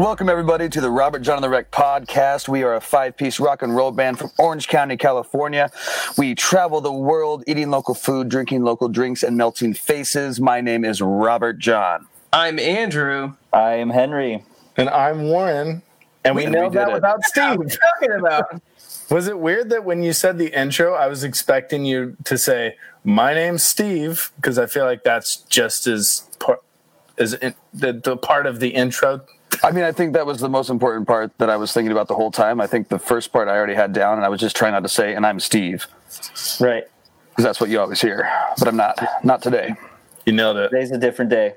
Welcome, everybody, to the Robert John and the Wreck Podcast. We are a five-piece rock and roll band from Orange County, California. We travel the world eating local food, drinking local drinks, and melting faces. My name is Robert John. I'm Andrew. I am Henry. And I'm Warren. And we know that without Steve. What are you talking about? Was it weird that when you said the intro, I was expecting you to say, my name's Steve, because I feel like that's just as the part of the intro. I mean, I think that was the most important part that I was thinking about the whole time. I think the first part I already had down, and I was just trying not to say, and I'm Steve. Right. Because that's what you always hear, but I'm not today. You nailed it. Today's a different day.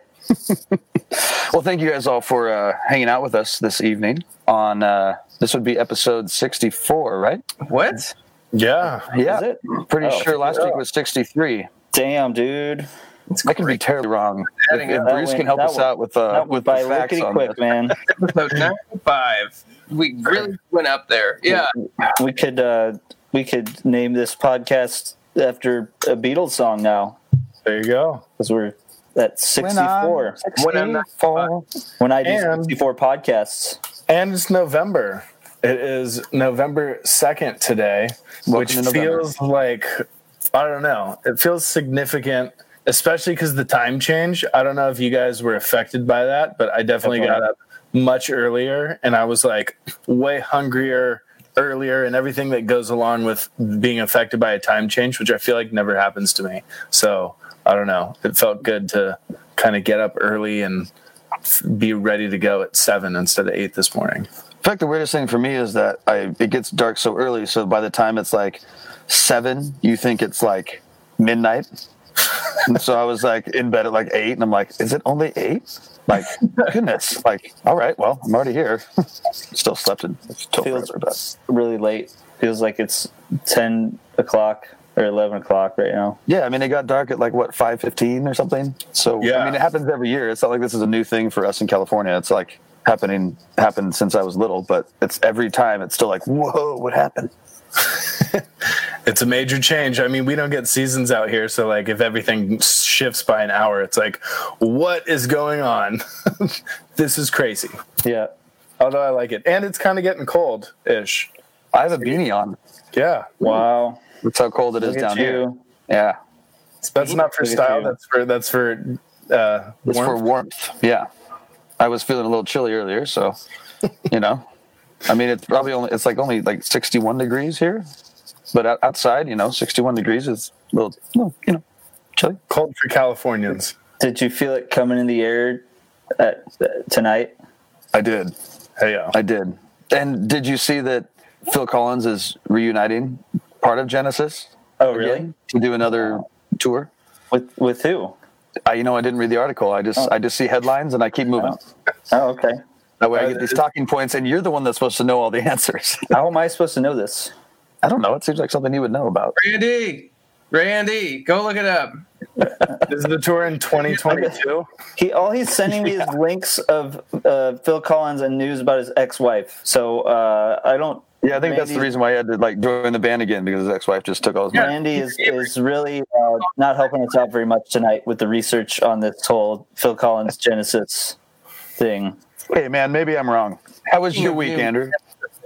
Well, thank you guys all for hanging out with us this evening on this would be episode 64, right? What? Yeah. Is it? Pretty sure last week was 63. Damn, dude. I could be terribly wrong. If Bruce can help us out with the facts on this. Man. Episode 95. We really went up there. Yeah. We could name this podcast after a Beatles song now. There you go. Because we're at 64. When I do 64 podcasts. And it's November. It is November 2nd today, which feels like, I don't know, it feels significant, especially because the time change. I don't know if you guys were affected by that, but I definitely got up much earlier, and I was like way hungrier earlier and everything that goes along with being affected by a time change, which I feel like never happens to me. So I don't know. It felt good to kind of get up early and be ready to go at 7 instead of 8 this morning. In fact, the weirdest thing for me is that it gets dark so early, so by the time it's like 7, you think it's like midnight. And so I was like in bed at like 8, and I'm like, is it only 8? Like, goodness. Like, all right, well, I'm already here. Still slept in. Feels really late. Feels like it's 10 o'clock or 11 o'clock right now. Yeah, I mean, it got dark at like, what, 5:15 or something? So, yeah. I mean, it happens every year. It's not like this is a new thing for us in California. It's like happened since I was little, but it's every time it's still like, whoa, what happened? It's a major change. I mean, we don't get seasons out here, so like if everything shifts by an hour, it's like, what is going on? This is crazy. Yeah, although I like it, and it's kind of getting cold ish I have a beanie on. Yeah, wow, that's how cold it is down here. Yeah, that's not for style, that's for warmth. Yeah, I was feeling a little chilly earlier, so, you know, I mean, it's probably only 61 degrees here, but outside, you know, 61 degrees is a little, you know, chilly. Cold for Californians. Did you feel it coming in the air tonight? I did. Yeah. I did. And did you see that Phil Collins is reuniting part of Genesis? Oh, really? To do another tour? With who? I didn't read the article. I just see headlines and I keep moving. Oh, okay. That way I get these talking points, and you're the one that's supposed to know all the answers. How am I supposed to know this? I don't know. It seems like something you would know about. Randy, go look it up. This is the tour in 2022. All he's sending me is links of Phil Collins and news about his ex-wife. So I don't. Yeah, I think that's the reason why he had to like join the band again, because his ex-wife just took all his money. Randy is really not helping us out very much tonight with the research on this whole Phil Collins Genesis thing. Hey, man, maybe I'm wrong. How was your week, Andrew?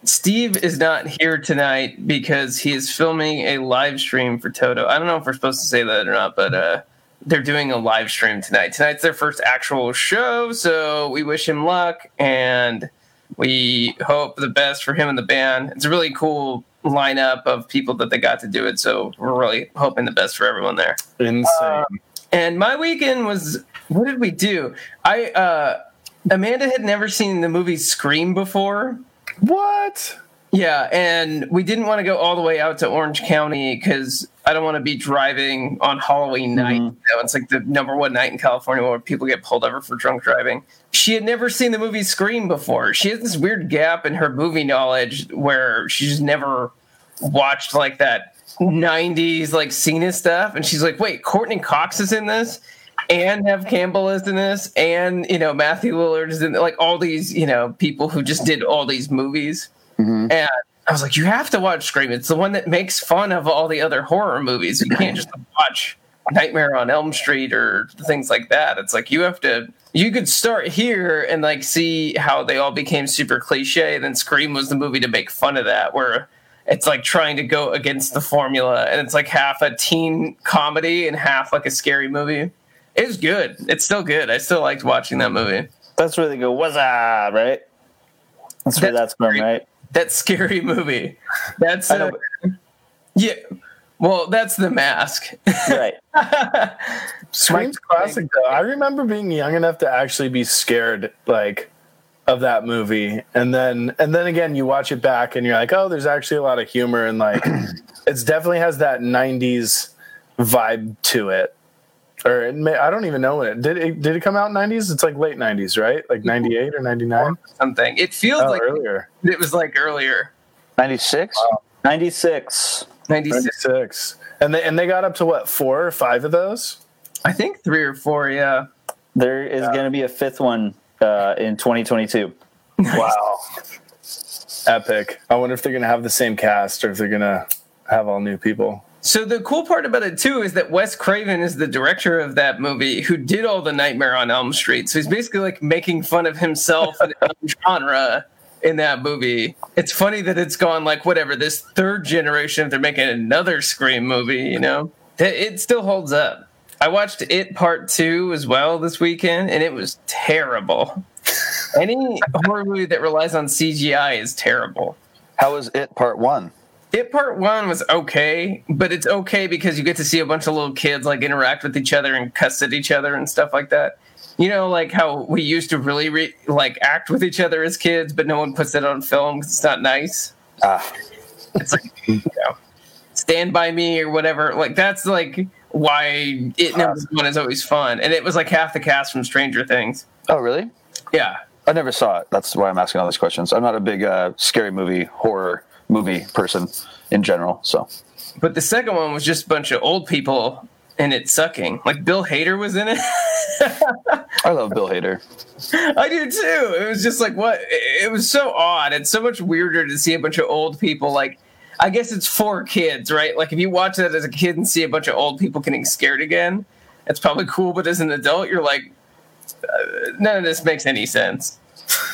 Steve is not here tonight because he is filming a live stream for Toto. I don't know if we're supposed to say that or not, but they're doing a live stream tonight. Tonight's their first actual show, so we wish him luck, and we hope the best for him and the band. It's a really cool lineup of people that they got to do it, so we're really hoping the best for everyone there. Insane. And my weekend was, what did we do? Amanda had never seen the movie Scream before. What? Yeah, and we didn't want to go all the way out to Orange County because I don't want to be driving on Halloween night. You know, it's like the #1 night in California where people get pulled over for drunk driving. She had never seen the movie Scream before. She has this weird gap in her movie knowledge where she's never watched like that 90s like Cena stuff, and she's like, wait, Courteney Cox is in this? And Neve Campbell is in this, and, you know, Matthew Willard is in, like, all these, you know, people who just did all these movies. Mm-hmm. And I was like, you have to watch Scream. It's the one that makes fun of all the other horror movies. You can't just watch Nightmare on Elm Street or things like that. It's like you could start here and like see how they all became super cliche. And then Scream was the movie to make fun of that, where it's like trying to go against the formula. And it's like half a teen comedy and half like a scary movie. It was good. It's still good. I still liked watching that movie. That's where they go, what's up, right? That's where that's from, right? That scary movie. That's yeah. Well, that's The Mask. Right. Scream's classic, though. I remember being young enough to actually be scared, like, of that movie. And then again, you watch it back, and you're like, oh, there's actually a lot of humor. And, like, it definitely has that 90s vibe to it. Or I don't even know when it did. Did it come out in the 90s? It's like late 90s, right? Like 98 or 99? Something. It feels like earlier. It was like earlier. 96? Wow. 96. And they got up to what, 4 or 5 of those? I think 3 or 4. Yeah. There is going to be a 5th one in 2022. Nice. Wow. Epic. I wonder if they're going to have the same cast or if they're going to have all new people. So the cool part about it too is that Wes Craven is the director of that movie, who did all the Nightmare on Elm Street. So he's basically like making fun of himself and his own genre. In that movie, it's funny that it's gone like whatever this 3rd generation. If they're making another Scream movie, you know, it still holds up. I watched It Part 2 as well this weekend, and it was terrible. Any horror movie that relies on CGI is terrible. How was It Part 1? It Part 1 was okay, but it's okay because you get to see a bunch of little kids like interact with each other and cuss at each other and stuff like that. You know, like how we used to really act with each other as kids, but no one puts it on film because it's not nice. It's like, you know, Stand by Me or whatever. Like, that's like why It Number 1 is always fun. And it was like half the cast from Stranger Things. Oh, really? Yeah. I never saw it. That's why I'm asking all these questions. I'm not a big scary movie, horror movie person in general. So, but the second one was just a bunch of old people. And it's sucking. Like, Bill Hader was in it. I love Bill Hader. I do, too. It was just like, what? It was so odd. It's so much weirder to see a bunch of old people. Like, I guess it's for kids, right? Like, if you watch that as a kid and see a bunch of old people getting scared again, it's probably cool. But as an adult, you're like, none of this makes any sense.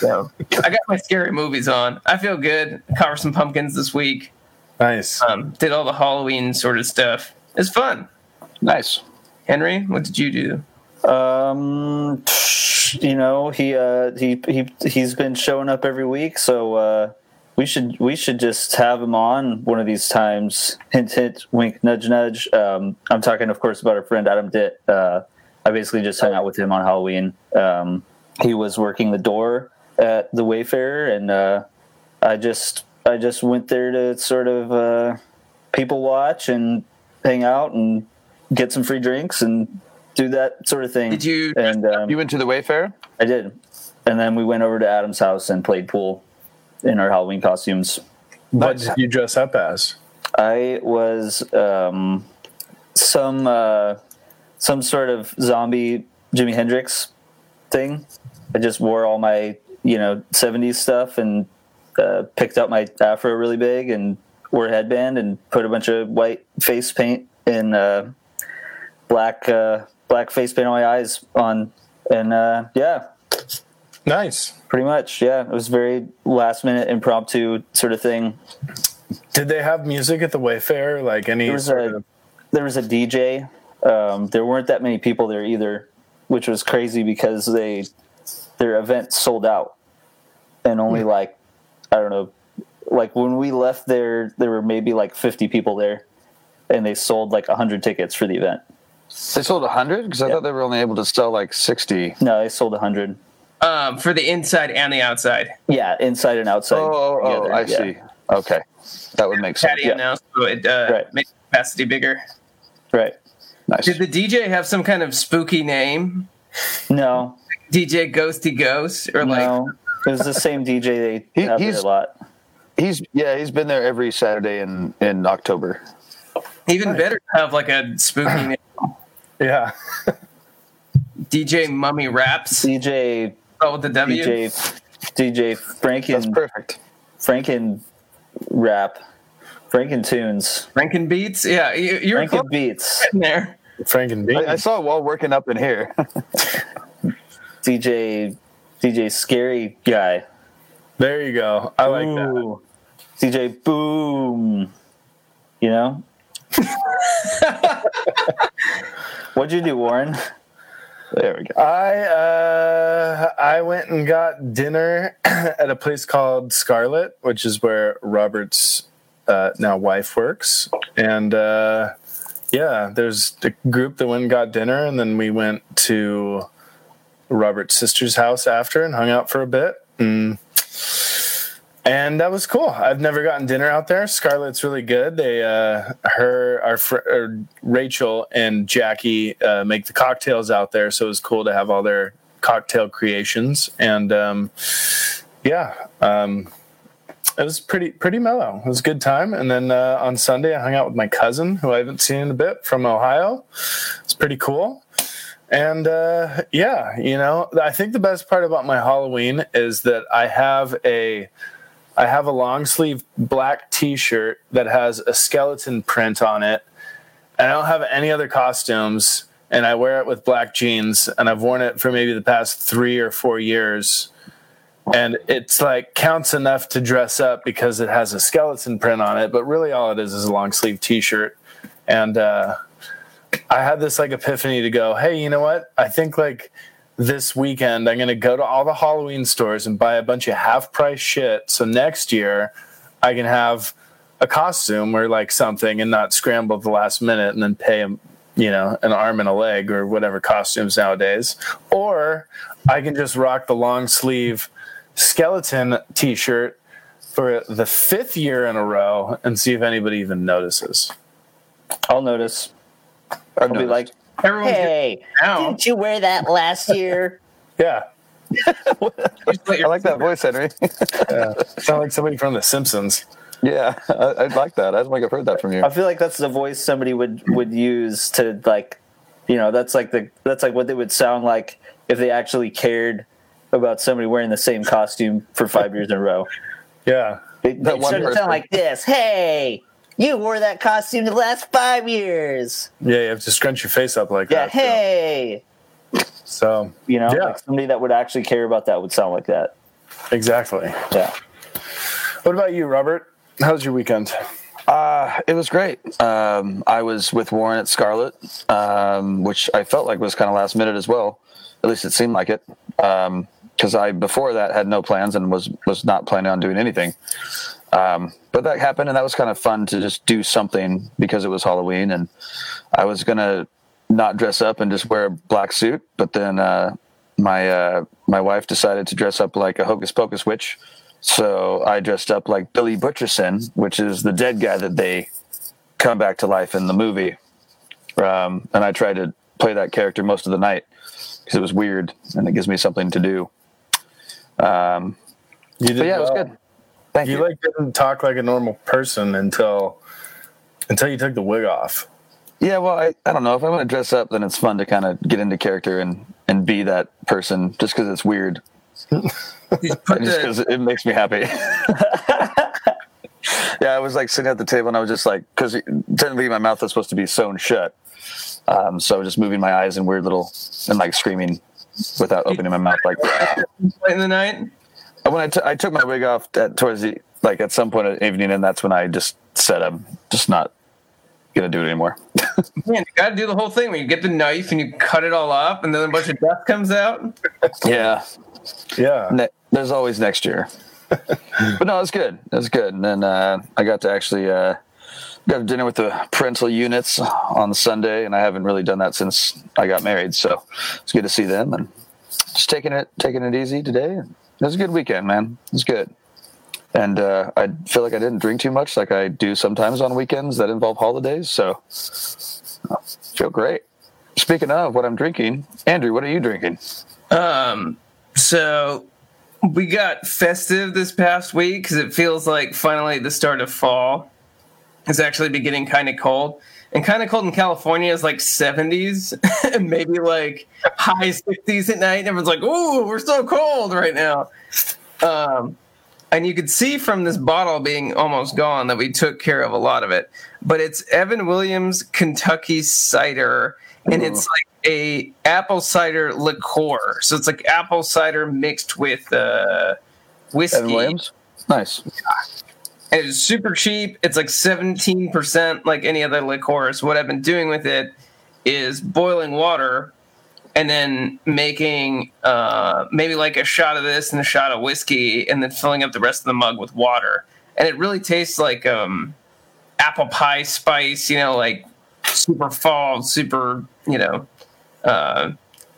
So I got my scary movies on. I feel good. Cover some pumpkins this week. Nice. Did all the Halloween sort of stuff. It's fun. Nice. Henry, what did you do? You know, he's been showing up every week, so we should just have him on one of these times. Hint, hint, wink, nudge, nudge. I'm talking, of course, about our friend Adam Ditt. I basically just hung out with him on Halloween. He was working the door at the Wayfarer, and I just went there to sort of people watch and hang out and get some free drinks and do that sort of thing. Did you? And you went to the Wayfarer? I did, and then we went over to Adam's house and played pool in our Halloween costumes. What did you dress up as? I was some sort of zombie Jimi Hendrix thing. I just wore all my 70s stuff and picked up my afro really big and wore a headband and put a bunch of white face paint and black face paint on my eyes yeah. Nice. Pretty much, yeah. It was very last minute impromptu sort of thing. Did they have music at the Wayfarer? Like any there was a DJ. There weren't that many people there either, which was crazy because their event sold out. And only like, I don't know, like when we left there were maybe like 50 people there and they sold like 100 tickets for the event. They sold 100? Because I thought they were only able to sell like 60. No, they sold 100. For the inside and the outside. Yeah, inside and outside. Oh, I see. Okay. That would make sense. Patio now, so it makes the capacity bigger. Right. Nice. Did the DJ have some kind of spooky name? No. DJ Ghosty Ghost? Or no. It was the same DJ they have there a lot. He's been there every Saturday in October. Even better to have like a spooky name. Yeah. DJ Mummy Raps. DJ. Oh, with the W. DJ Franken. That's perfect. Franken Rap. Franken Tunes. Franken Beats. Yeah. Franken Beats. In there. Frank and Dean. I saw it while working up in here. DJ Scary Guy. There you go. I like that. DJ Boom. You know? What'd you do, Warren? There we go. I went and got dinner at a place called Scarlet, which is where Robert's now wife works. And yeah, there's a group that went and got dinner, and then we went to Robert's sister's house after and hung out for a bit. And that was cool. I've never gotten dinner out there. Scarlett's really good. They, Rachel and Jackie make the cocktails out there, so it was cool to have all their cocktail creations. And it was pretty mellow. It was a good time. And then on Sunday, I hung out with my cousin, who I haven't seen in a bit, from Ohio. It's pretty cool. And I think the best part about my Halloween is that I have a long sleeve black T-shirt that has a skeleton print on it, and I don't have any other costumes, and I wear it with black jeans, and I've worn it for maybe the past 3 or 4 years, and it's like counts enough to dress up because it has a skeleton print on it, but really all it is a long sleeve T-shirt. And I had this like epiphany to go, hey, you know what? I think like this weekend, I'm going to go to all the Halloween stores and buy a bunch of half-price shit, so next year I can have a costume or like something and not scramble at the last minute and then pay, an arm and a leg or whatever costumes nowadays. Or I can just rock the long-sleeve skeleton T-shirt for the 5th year in a row and see if anybody even notices. I'll notice. I'll be like, hey, didn't you wear that last year? Yeah. I like that voice, Henry. Yeah. Sound like somebody from The Simpsons. Yeah, I'd like that. I don't think I've heard that from you. I feel like that's the voice somebody would use to like, that's like what they would sound like if they actually cared about somebody wearing the same costume for 5 years in a row. Yeah. They sort of sound like this. Hey. You wore that costume the last 5 years. Yeah, you have to scrunch your face up like that. Yeah, hey. So, like somebody that would actually care about that would sound like that. Exactly. Yeah. What about you, Robert? How was your weekend? It was great. I was with Warren at Scarlet, which I felt like was kind of last minute as well. At least it seemed like it. Because I, before that, had no plans and was not planning on doing anything. But that happened, and that was kind of fun to just do something because it was Halloween, and I was going to not dress up and just wear a black suit. But then my wife decided to dress up like a Hocus Pocus witch, so I dressed up like Billy Butcherson, which is the dead guy that they come back to life in the movie. And I tried to play that character most of the night because it was weird, and it gives me something to do. It was good. Thank you. You like didn't talk like a normal person until you took the wig off. Yeah, well, I don't know. If I want to dress up, then it's fun to kind of get into character and be that person just because it's weird. Just because it makes me happy. Yeah, I was like sitting at the table and I was just like, because technically my mouth is supposed to be sewn shut. So I was just moving my eyes in weird little, and like screaming without opening my mouth like that. Late in the night? When I took my wig off at some point in the evening, and that's when I just said I'm just not gonna do it anymore. Man, you gotta do the whole thing where you get the knife and you cut it all off, and then a bunch of death comes out. Yeah, yeah. There's always next year. But no, it's good. It's good. And then I got to actually go to dinner with the parental units on Sunday, and I haven't really done that since I got married. So it's good to see them, and just taking it easy today. It was a good weekend, man. It was good. And I feel like I didn't drink too much like I do sometimes on weekends that involve holidays, so I feel great. Speaking of what I'm drinking, Andrew, what are you drinking? So we got festive this past week because it feels like finally the start of fall. It's actually been getting kind of cold. And kind of cold in California is like 70s and maybe like high 60s at night. Everyone's like, ooh, we're so cold right now. And you could see from this bottle being almost gone that we took care of a lot of it. But it's Evan Williams Kentucky cider, and it's like a apple cider liqueur. So it's like apple cider mixed with whiskey. Evan Williams? Nice. And it's super cheap. It's like 17% like any other liqueur. So what I've been doing with it is boiling water and then making maybe like a shot of this and a shot of whiskey and then filling up the rest of the mug with water. And it really tastes like apple pie spice, you know, like super fall, super, you know,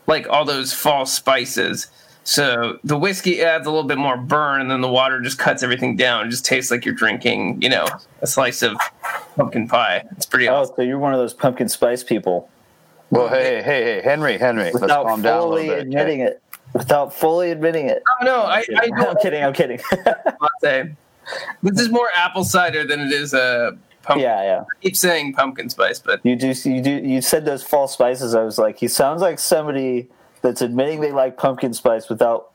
like all those fall spices. So the whiskey adds a little bit more burn and then the water just cuts everything down. It just tastes like you're drinking, you know, a slice of pumpkin pie. It's pretty awesome. Oh, so you're one of those pumpkin spice people. Well, hey, Henry, let's calm down a little bit. Without fully admitting it. Oh, no, I'm kidding. This is more apple cider than it is a pumpkin. Yeah. I keep saying pumpkin spice, but... You said those false spices. I was like, he sounds like somebody that's admitting they like pumpkin spice without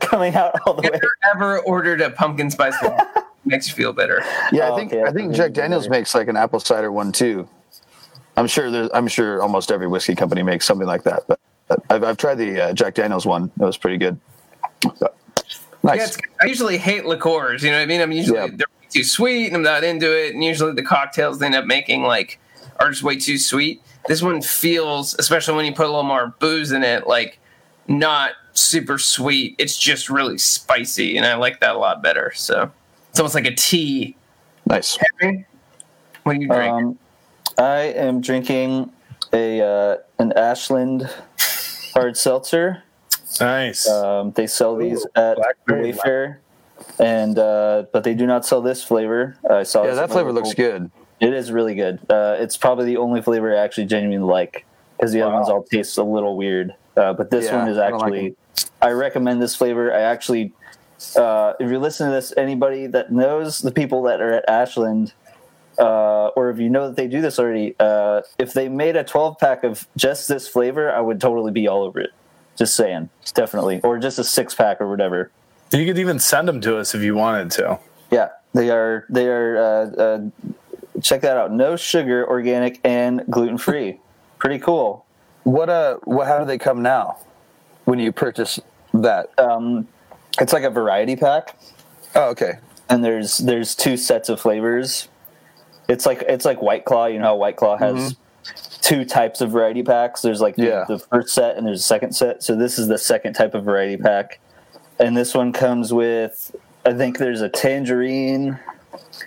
coming out all the way. Have you ever ordered a pumpkin spice that makes you feel better? Yeah, I think Jack Daniel's makes like an apple cider one, too. I'm sure almost every whiskey company makes something like that. But I've tried the Jack Daniel's one. That was pretty good. But, nice. Yeah, I usually hate liqueurs. You know what I mean? I'm usually they're way too sweet, and I'm not into it. And usually the cocktails they end up making like are just way too sweet. This one feels, especially when you put a little more booze in it, like not super sweet. It's just really spicy, and I like that a lot better. So it's almost like a tea. Nice. Henry, what do you drink? I am drinking an Ashland hard seltzer. Nice. They sell these at Wayfarer, and but they do not sell this flavor. I saw. Yeah, that flavor looks good. It is really good. It's probably the only flavor I actually genuinely like because the other ones all taste a little weird. But this one is actually. I recommend this flavor. I actually, if you're listening to this, anybody that knows the people that are at Ashland. Or if you know that they do this already, if they made a 12-pack of just this flavor, I would totally be all over it. Just saying. Definitely. Or just a 6-pack or whatever. You could even send them to us if you wanted to. Yeah. They are. Check that out. No sugar, organic, and gluten-free. Pretty cool. What? How do they come now when you purchase that? It's like a variety pack. Oh, okay. And there's 2 sets of flavors. It's like White Claw. You know how White Claw has 2 types of variety packs. There's like the first set and there's a second set. So this is the second type of variety pack. And this one comes with, I think there's a tangerine,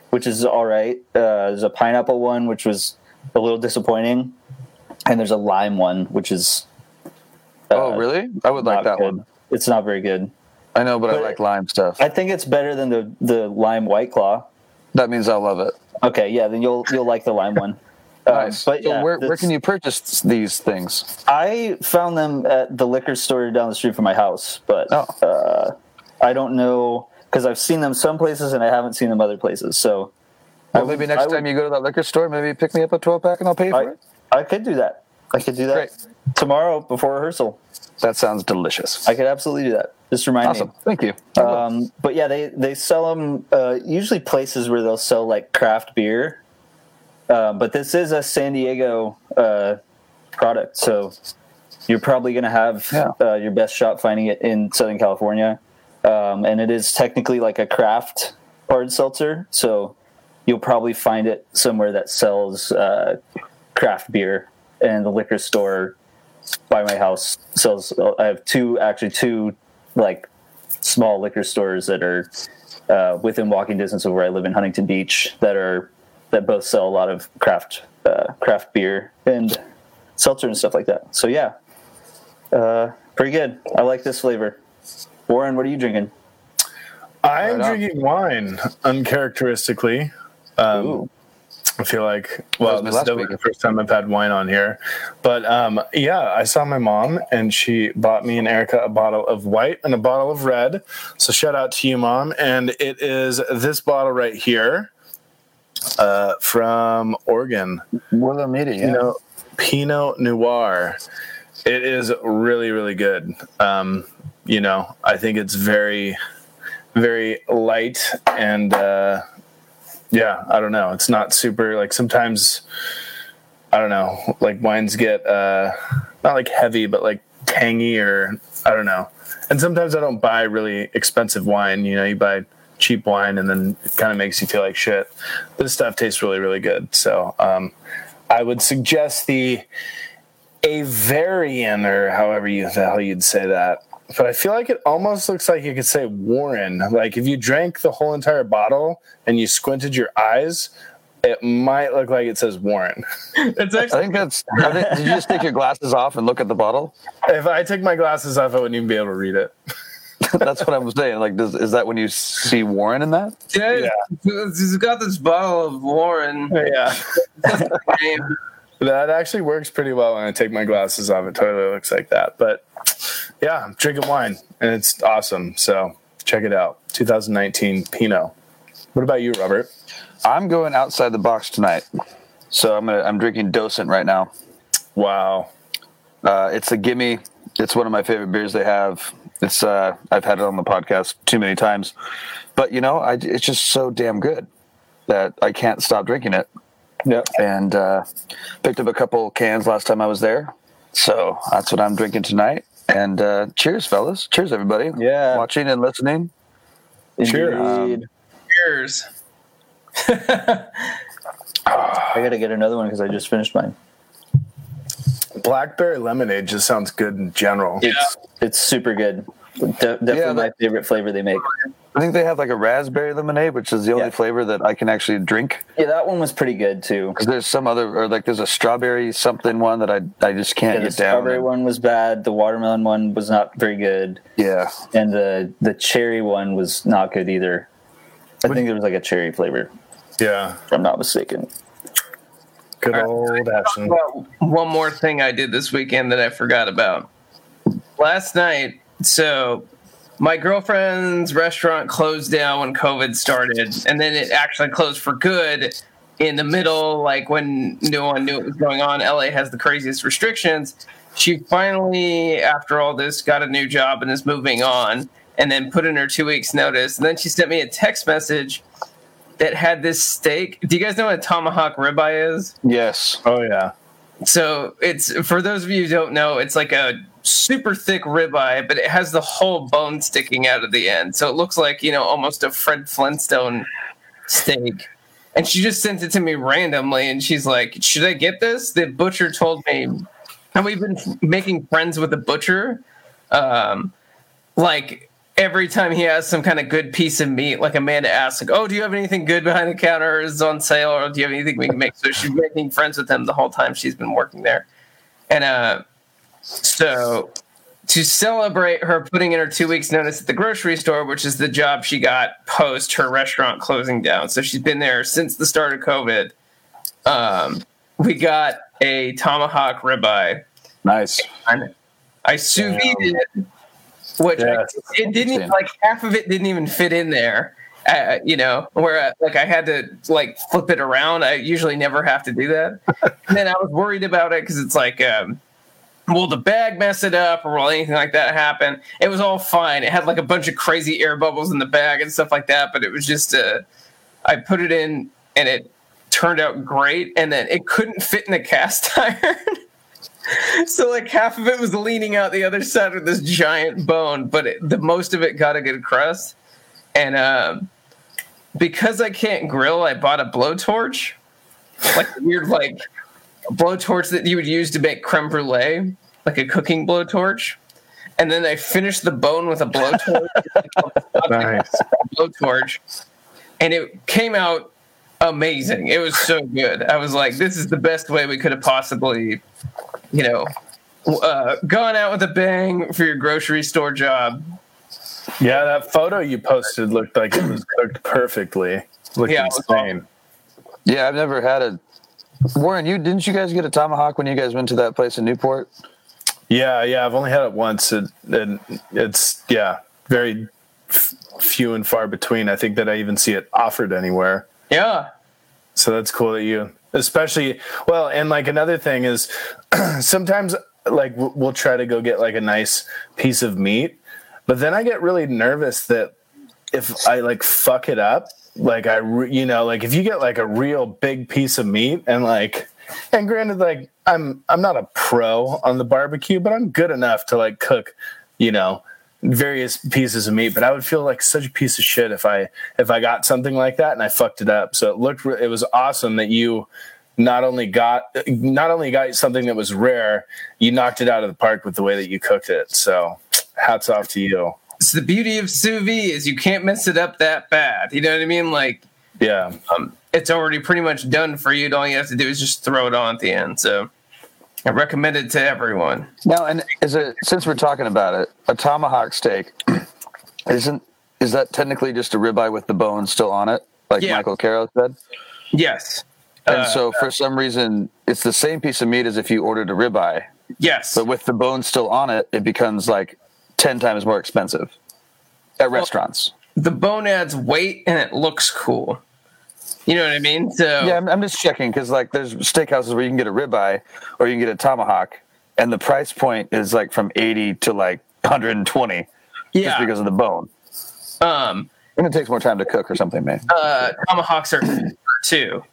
which is all right. There's a pineapple one, which was a little disappointing. And there's a lime one, which is... oh, really? I would like that one. It's not very good. I know, but I like lime stuff. I think it's better than the lime White Claw. That means I love it. Okay, yeah, then you'll like the lime one. Nice. But yeah, so where can you purchase these things? I found them at the liquor store down the street from my house, but I don't know because I've seen them some places and I haven't seen them other places. So maybe next time you go to that liquor store, maybe pick me up a 12-pack and I'll pay for it. I could do that. Great. Tomorrow before rehearsal. That sounds delicious. I could absolutely do that. Just remind me. Awesome. Thank you. But yeah, they sell them usually places where they'll sell like craft beer. But this is a San Diego product, so you're probably going to have your best shot finding it in Southern California. And it is technically like a craft hard seltzer, so you'll probably find it somewhere that sells craft beer. And the liquor store by my house sells. I have two like small liquor stores that are within walking distance of where I live in Huntington Beach that both sell a lot of craft beer and seltzer and stuff like that. So yeah, pretty good. I like this flavor. Warren, what are you drinking? I'm drinking wine, uncharacteristically. Ooh. I feel like, this is the first time I've had wine on here. But, I saw my mom, and she bought me and Erica a bottle of white and a bottle of red. So shout out to you, Mom. And it is this bottle right here from Oregon. Pinot Noir. It is really, really good. I think it's very... very light and yeah, I don't know. It's not super, like, sometimes, I don't know, like, wines get not like heavy, but like tangy, or I don't know. And sometimes I don't buy really expensive wine. You know, you buy cheap wine and then it kind of makes you feel like shit. This stuff tastes really, really good. So I would suggest the Avarian, or however the hell you'd say that. But I feel like it almost looks like you could say Warren. Like, if you drank the whole entire bottle and you squinted your eyes, it might look like it says Warren. It's actually, I think that's. Did you just take your glasses off and look at the bottle? If I took my glasses off, I wouldn't even be able to read it. That's what I'm saying. Like, is that when you see Warren in that? Yeah, he's got this bottle of Warren. Yeah. That actually works pretty well when I take my glasses off. It totally looks like that. But yeah, I'm drinking wine, and it's awesome. So check it out. 2019 Pinot. What about you, Robert? I'm going outside the box tonight, so I'm drinking Docent right now. Wow, it's a gimme. It's one of my favorite beers they have. It's I've had it on the podcast too many times, but you know, it's just so damn good that I can't stop drinking it. Yep. And picked up a couple cans last time I was there, so that's what I'm drinking tonight. And cheers, fellas! Cheers, everybody! Yeah, watching and listening. Cheers! Cheers! I gotta get another one because I just finished mine. Blackberry lemonade just sounds good in general. Yeah. It's super good. Definitely my favorite flavor they make. I think they have like a raspberry lemonade, which is the only flavor that I can actually drink. Yeah, that one was pretty good too. Because there's some other, or like there's a strawberry something one that I just can't get down. The strawberry one was bad. The watermelon one was not very good. Yeah. And the cherry one was not good either. I think there was like a cherry flavor. Yeah. If I'm not mistaken. Good old Ashland. One more thing I did this weekend that I forgot about. Last night, so my girlfriend's restaurant closed down when COVID started, and then it actually closed for good in the middle, like when no one knew what was going on. LA has the craziest restrictions. She finally, after all this, got a new job and is moving on, and then put in her 2 weeks notice. And then she sent me a text message that had this steak. Do you guys know what a tomahawk ribeye is? Yes. Oh, yeah. So it's, for those of you who don't know, it's like a super thick ribeye, but it has the whole bone sticking out of the end. So it looks like, you know, almost a Fred Flintstone steak. And she just sent it to me randomly, and she's like, should I get this? The butcher told me, and we've been making friends with the butcher. Every time he has some kind of good piece of meat, like Amanda asks, like, oh, do you have anything good behind the counter, or is it on sale, or do you have anything we can make? So she's making friends with him the whole time she's been working there. And so to celebrate her putting in her 2 weeks notice at the grocery store, which is the job she got post her restaurant closing down. So she's been there since the start of COVID. We got a tomahawk ribeye. Nice. And I sous vide it. Which it didn't, like, half of it didn't even fit in there, you know, where like I had to like flip it around. I usually never have to do that. And then I was worried about it because it's like, will the bag mess it up, or will anything like that happen? It was all fine. It had like a bunch of crazy air bubbles in the bag and stuff like that. But it was just, I put it in and it turned out great. And then it couldn't fit in the cast iron. So, like, half of it was leaning out the other side with this giant bone, but the most of it got a good crust. And because I can't grill, I bought a blowtorch, like a weird, like, blowtorch that you would use to make creme brulee, like a cooking blowtorch. And then I finished the bone with a blowtorch. Nice. Blowtorch. And it came out amazing. It was so good. I was like, this is the best way we could have possibly, you know, gone out with a bang for your grocery store job. Yeah, that photo you posted looked like it was cooked perfectly. Looked insane. Yeah, I've never had a... Warren, didn't you guys get a tomahawk when you guys went to that place in Newport? Yeah, I've only had it once. And it's, very few and far between. I think that I even see it offered anywhere. Yeah. So that's cool that you... Especially, well, and like another thing is sometimes like we'll try to go get like a nice piece of meat, but then I get really nervous that if I like fuck it up, like I if you get like a real big piece of meat and like, and granted, like I'm not a pro on the barbecue, but I'm good enough to like cook, you know, various pieces of meat. But I would feel like such a piece of shit if I got something like that and I fucked it up. So it was awesome that you not only got something that was rare, you knocked it out of the park with the way that you cooked it. So hats off to you. So the beauty of sous vide is you can't mess it up that bad. You know what I mean? Like, yeah, it's already pretty much done for you. All you have to do is just throw it on at the end. So I recommend it to everyone. Now, and since we're talking about it, a tomahawk steak is that technically just a ribeye with the bone still on it, like Michael Caro said? Yes. And so for some reason, it's the same piece of meat as if you ordered a ribeye. Yes. But with the bone still on it, it becomes like 10 times more expensive at restaurants. The bone adds weight and it looks cool. You know what I mean? So yeah, I'm just checking because like there's steakhouses where you can get a ribeye or you can get a tomahawk, and the price point is like from 80 to like 120 just because of the bone. And it takes more time to cook or something, man. Tomahawks are too.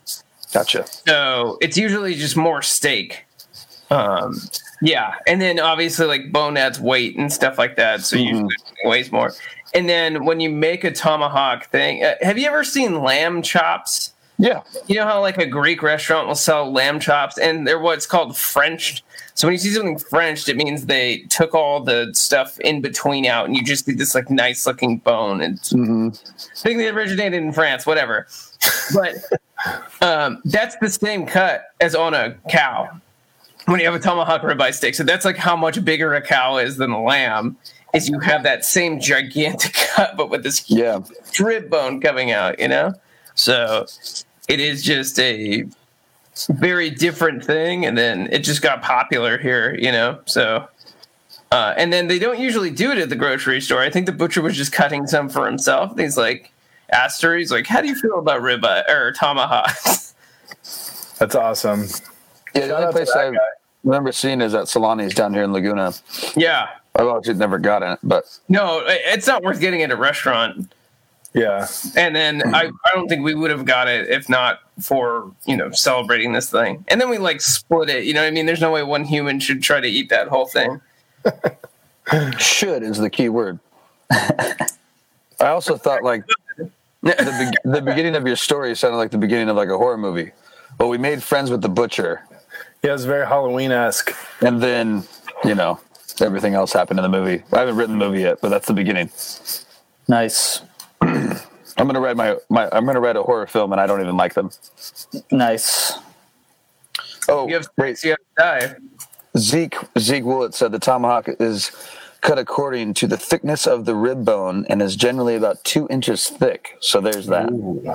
Gotcha. So it's usually just more steak. And then obviously like bone adds weight and stuff like that, so usually it weighs more. And then when you make a tomahawk thing, have you ever seen lamb chops? Yeah. You know how like a Greek restaurant will sell lamb chops, and they're what's called Frenched. So when you see something Frenched, it means they took all the stuff in between out, and you just get this like nice looking bone. And I think they originated in France, whatever. But that's the same cut as on a cow when you have a tomahawk ribeye steak. So that's like how much bigger a cow is than a lamb. Is you have that same gigantic cut, but with this rib bone coming out, you know? So it is just a very different thing, and then it just got popular here, you know? So, and then they don't usually do it at the grocery store. I think the butcher was just cutting some for himself. And he's like, asked her, he's like, how do you feel about ribeye or tomahawks? That's awesome. Yeah, the only place I remember seeing is at Solani's down here in Laguna. Yeah. I've actually never gotten it, but no, it's not worth getting at a restaurant. Yeah, and then I don't think we would have got it if not for celebrating this thing. And then we like split it. You know what I mean? There's no way one human should try to eat that whole thing. Should is the key word. I also thought like the beginning of your story sounded like the beginning of like a horror movie. Well, we made friends with the butcher. Yeah, it was very Halloween-esque. And then everything else happened in the movie. I haven't written the movie yet, but that's the beginning. Nice. I'm gonna write a horror film, and I don't even like them. Nice. Oh, you have to die. Zeke Woollett said the tomahawk is cut according to the thickness of the rib bone and is generally about 2 inches thick. So there's that. Ooh.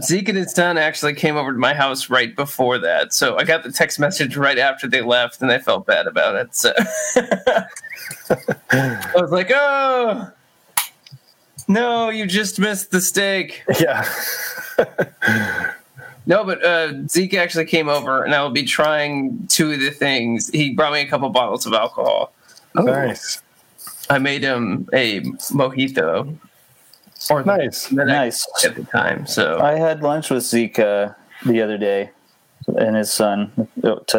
Zeke and his son actually came over to my house right before that, so I got the text message right after they left, and I felt bad about it. So I was like, "Oh no, you just missed the steak." Yeah. No, but Zeke actually came over, and I will be trying two of the things. He brought me a couple bottles of alcohol. Oh, nice. I made him a mojito. Or nice at the time. So I had lunch with Zeke the other day and his son at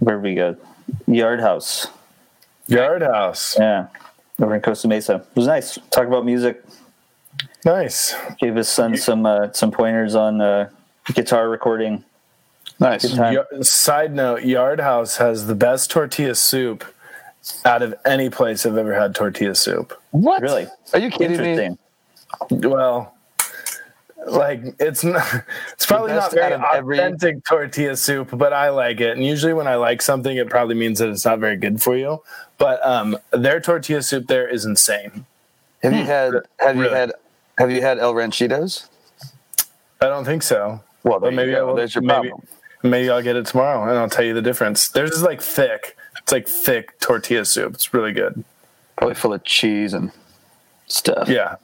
where we go, Yard House. Yard House, yeah, over in Costa Mesa. It was nice. Talk about music. Nice. Gave his son some pointers on guitar recording. Nice. Side note: Yard House has the best tortilla soup out of any place I've ever had tortilla soup. What? Really? Are you kidding me? Well, like it's probably not very authentic tortilla soup, but I like it. And usually when I like something, it probably means that it's not very good for you. But their tortilla soup there is insane. Have you had El Ranchitos? I don't think so. Well, but maybe there's your problem. Maybe I'll get it tomorrow and I'll tell you the difference. Theirs is like thick. It's like thick tortilla soup. It's really good. Probably full of cheese and stuff. Yeah.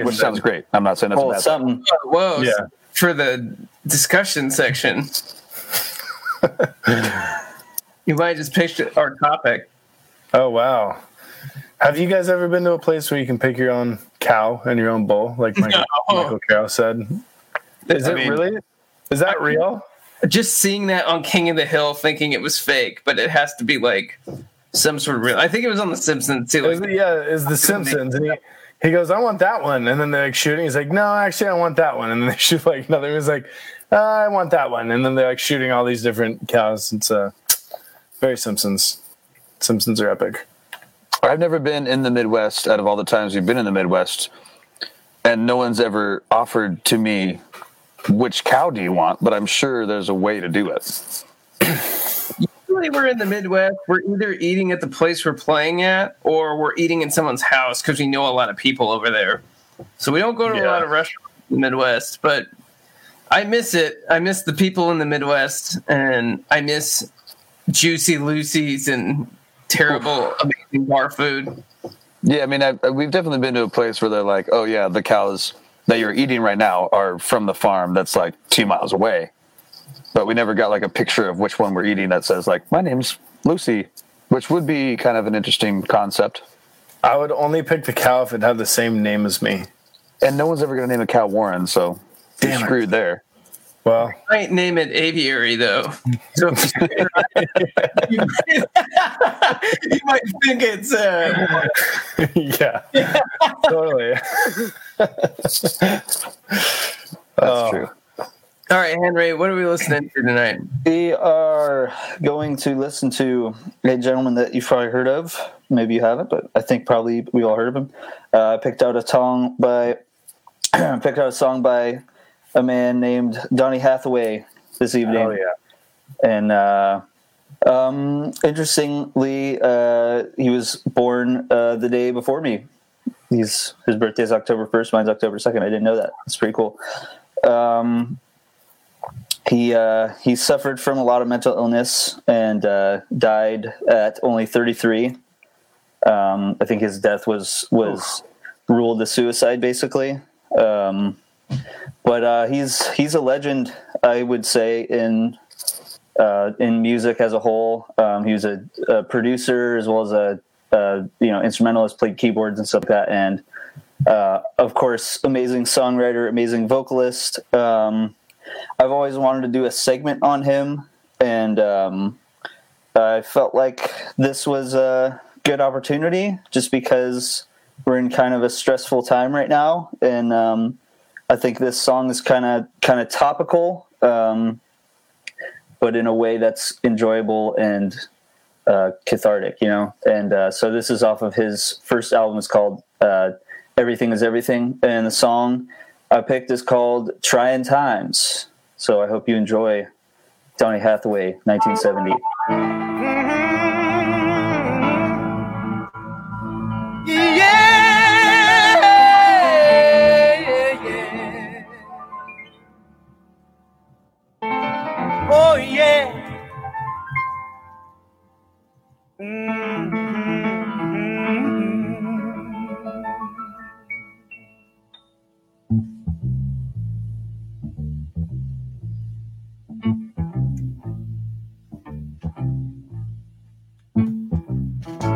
Which sounds great. I'm not saying that's bad. Something. Whoa. Yeah. For the discussion section. You might just pick our topic. Oh, wow. Have you guys ever been to a place where you can pick your own cow in your own bowl, like Michael Carroll said. Is it really? Is that real? Just seeing that on King of the Hill, thinking it was fake, but it has to be like some sort of real. I think it was on The Simpsons too. It's The Simpsons, and he goes, "I want that one," and then they're like shooting. He's like, "No, actually, I want that one," and then they shoot like another. He's like, "I want that one," and then they're like shooting all these different cows. It's very Simpsons. Simpsons are epic. I've never been in the Midwest. Out of all the times we've been in the Midwest, and no one's ever offered to me, which cow do you want? But I'm sure there's a way to do it. Usually we're in the Midwest. We're either eating at the place we're playing at, or we're eating in someone's house because we know a lot of people over there. So we don't go to a lot of restaurants in the Midwest, but I miss it. I miss the people in the Midwest, and I miss Juicy Lucy's and terrible, amazing bar food. Yeah, I mean, we've definitely been to a place where they're like, oh, yeah, the cows that you're eating right now are from the farm that's like 2 miles away. But we never got like a picture of which one we're eating that says like, my name's Lucy, which would be kind of an interesting concept. I would only pick the cow if it had the same name as me. And no one's ever going to name a cow Warren, so you're screwed there. Well, I might name it Aviary, though. So you might think it's... yeah, totally. That's true. All right, Henry, what are we listening to tonight? We are going to listen to a gentleman that you've probably heard of. Maybe you haven't, but I think probably we all heard of him. I picked out a song by a man named Donny Hathaway this evening. Oh, yeah. And interestingly, he was born the day before me. His birthday is October 1st. Mine's October 2nd. I didn't know that. It's pretty cool. He suffered from a lot of mental illness and died at only 33. I think his death was ruled a suicide, basically. But he's a legend, I would say, in music as a whole. He was a producer as well as a instrumentalist, played keyboards and stuff like that, and of course, amazing songwriter, amazing vocalist. I've always wanted to do a segment on him, and I felt like this was a good opportunity, just because we're in kind of a stressful time right now, and I think this song is kind of topical, but in a way that's enjoyable and cathartic, you know. And so this is off of his first album. It's called Everything Is Everything, and the song I picked is called Trying Times. So I hope you enjoy Donny Hathaway, 1970. Mm-hmm. Yeah! Oh, yeah. Mm-hmm.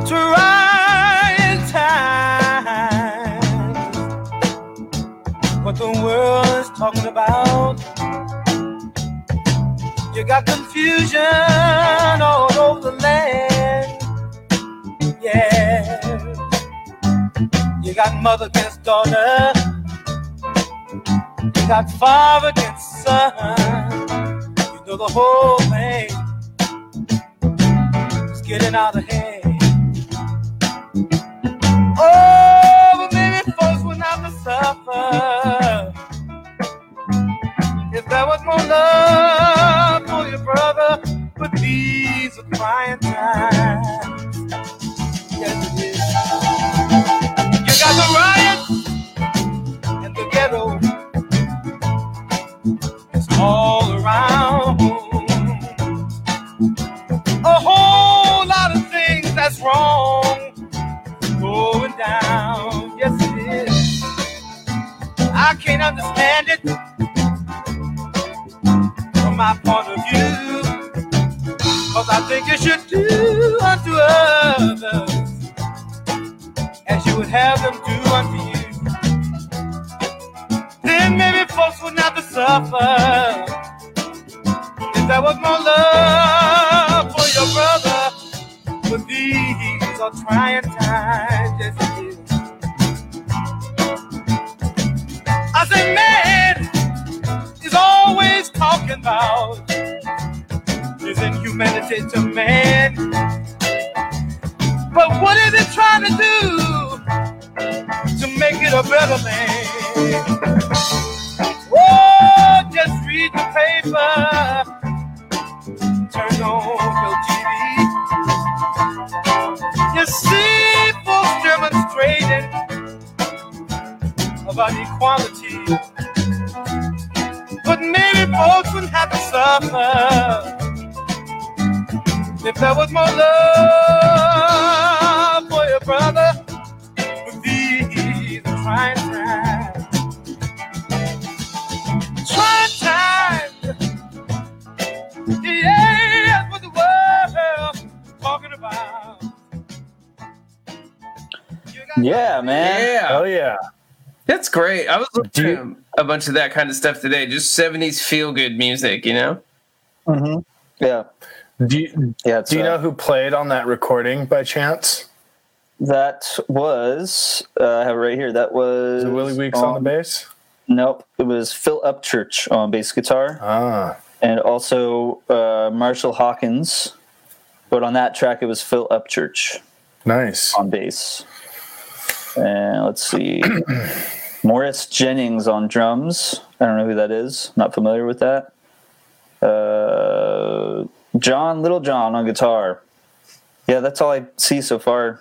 Trying times, what the world is talking about. You got confusion all over the land, yeah. You got mother against daughter, you got father against son. You know the whole thing is getting out of hand. Oh, but maybe folks would not have to suffer if there was more love. Brother, but these are trying times. Yes, it is. You got the riot and the ghetto. It's all around. A whole lot of things that's wrong going down. Yes, it is. I can't understand it. My point of view, cause I think you should do unto others as you would have them do unto you. suffer. If there was more love for your brother, for these are trying times, yes it is. I say man is always talking about his inhumanity to man. But what is it trying to do to make it a better man? Oh, just read the paper, turn on your TV. You see folks demonstrating about equality. But maybe folks wouldn't have to suffer if there was more love for your brother with these trying times. Trying times, yeah, what the world talking about. Yeah, man. Yeah. Oh, yeah. That's great. I was looking at a bunch of that kind of stuff today. Just 70s feel-good music, you know? Mm-hmm. Yeah. Do you know who played on that recording by chance? That was, I have it right here. That was... Is it Willie Weeks on the bass? Nope. It was Phil Upchurch on bass guitar. Ah. And also Marshall Hawkins. But on that track, it was Phil Upchurch. Nice. On bass. And let's see. Morris Jennings on drums. I don't know who that is. Not familiar with that. Little John on guitar. Yeah, that's all I see so far.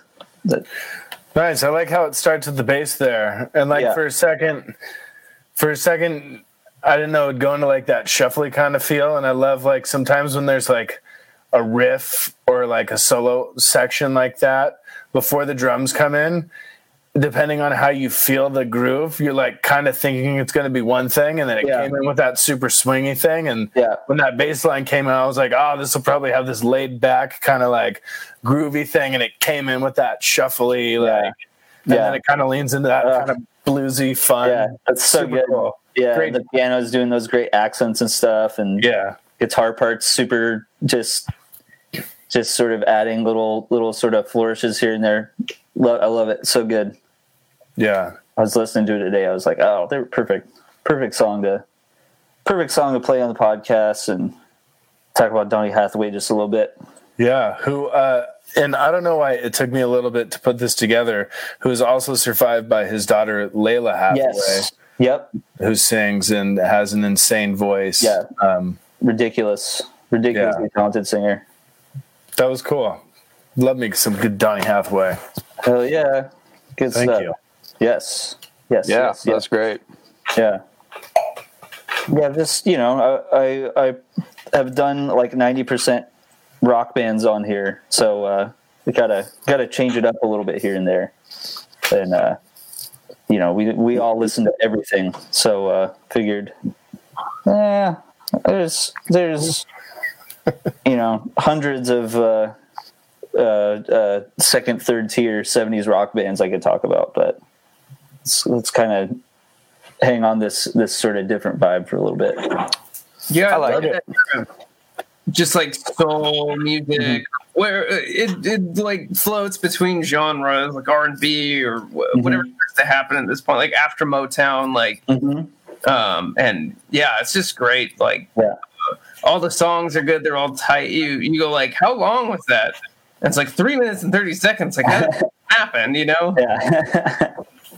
Nice. I like how it starts with the bass there. And for a second, I didn't know it would go into like that shuffly kind of feel. And I love like sometimes when there's like a riff or like a solo section like that before the drums come in, depending on how you feel the groove, you're like kind of thinking it's going to be one thing. And then it came in with that super swingy thing. And when that bass line came in, I was like, oh, this will probably have this laid back kind of like groovy thing. And it came in with that shuffly, then it kind of leans into that kind of bluesy fun. Yeah, that's so good. Cool. Yeah, great. The piano's doing those great accents and stuff, and guitar parts super just sort of adding little sort of flourishes here and there. I love it. So good. Yeah, I was listening to it today. I was like, oh, they're perfect song to play on the podcast and talk about Donny Hathaway just a little bit. Yeah, who and I don't know why it took me a little bit to put this together, who is also survived by his daughter, Layla Hathaway. Yes. Yep. Who sings and has an insane voice. Yeah. Ridiculously talented singer. That was cool. Love me some good Donny Hathaway. Hell yeah. Good stuff. Thank you. Yes. Yes. Yeah, yes, that's great. Yeah. Yeah, just, you know, I have done like 90% rock bands on here, so we gotta change it up a little bit here and there, and you know, we all listen to everything, so figured there's you know, hundreds of second, third tier 70s rock bands I could talk about, but let's kind of hang on this sort of different vibe for a little bit. Yeah, I like it. Just like soul music, mm-hmm. where it like floats between genres, like R&B or whatever starts to happen at this point, like after Motown, like and yeah, it's just great. Like all the songs are good; they're all tight. You go like, how long was that? And it's like 3 minutes and 30 seconds. Like how did that happen? You know? Yeah.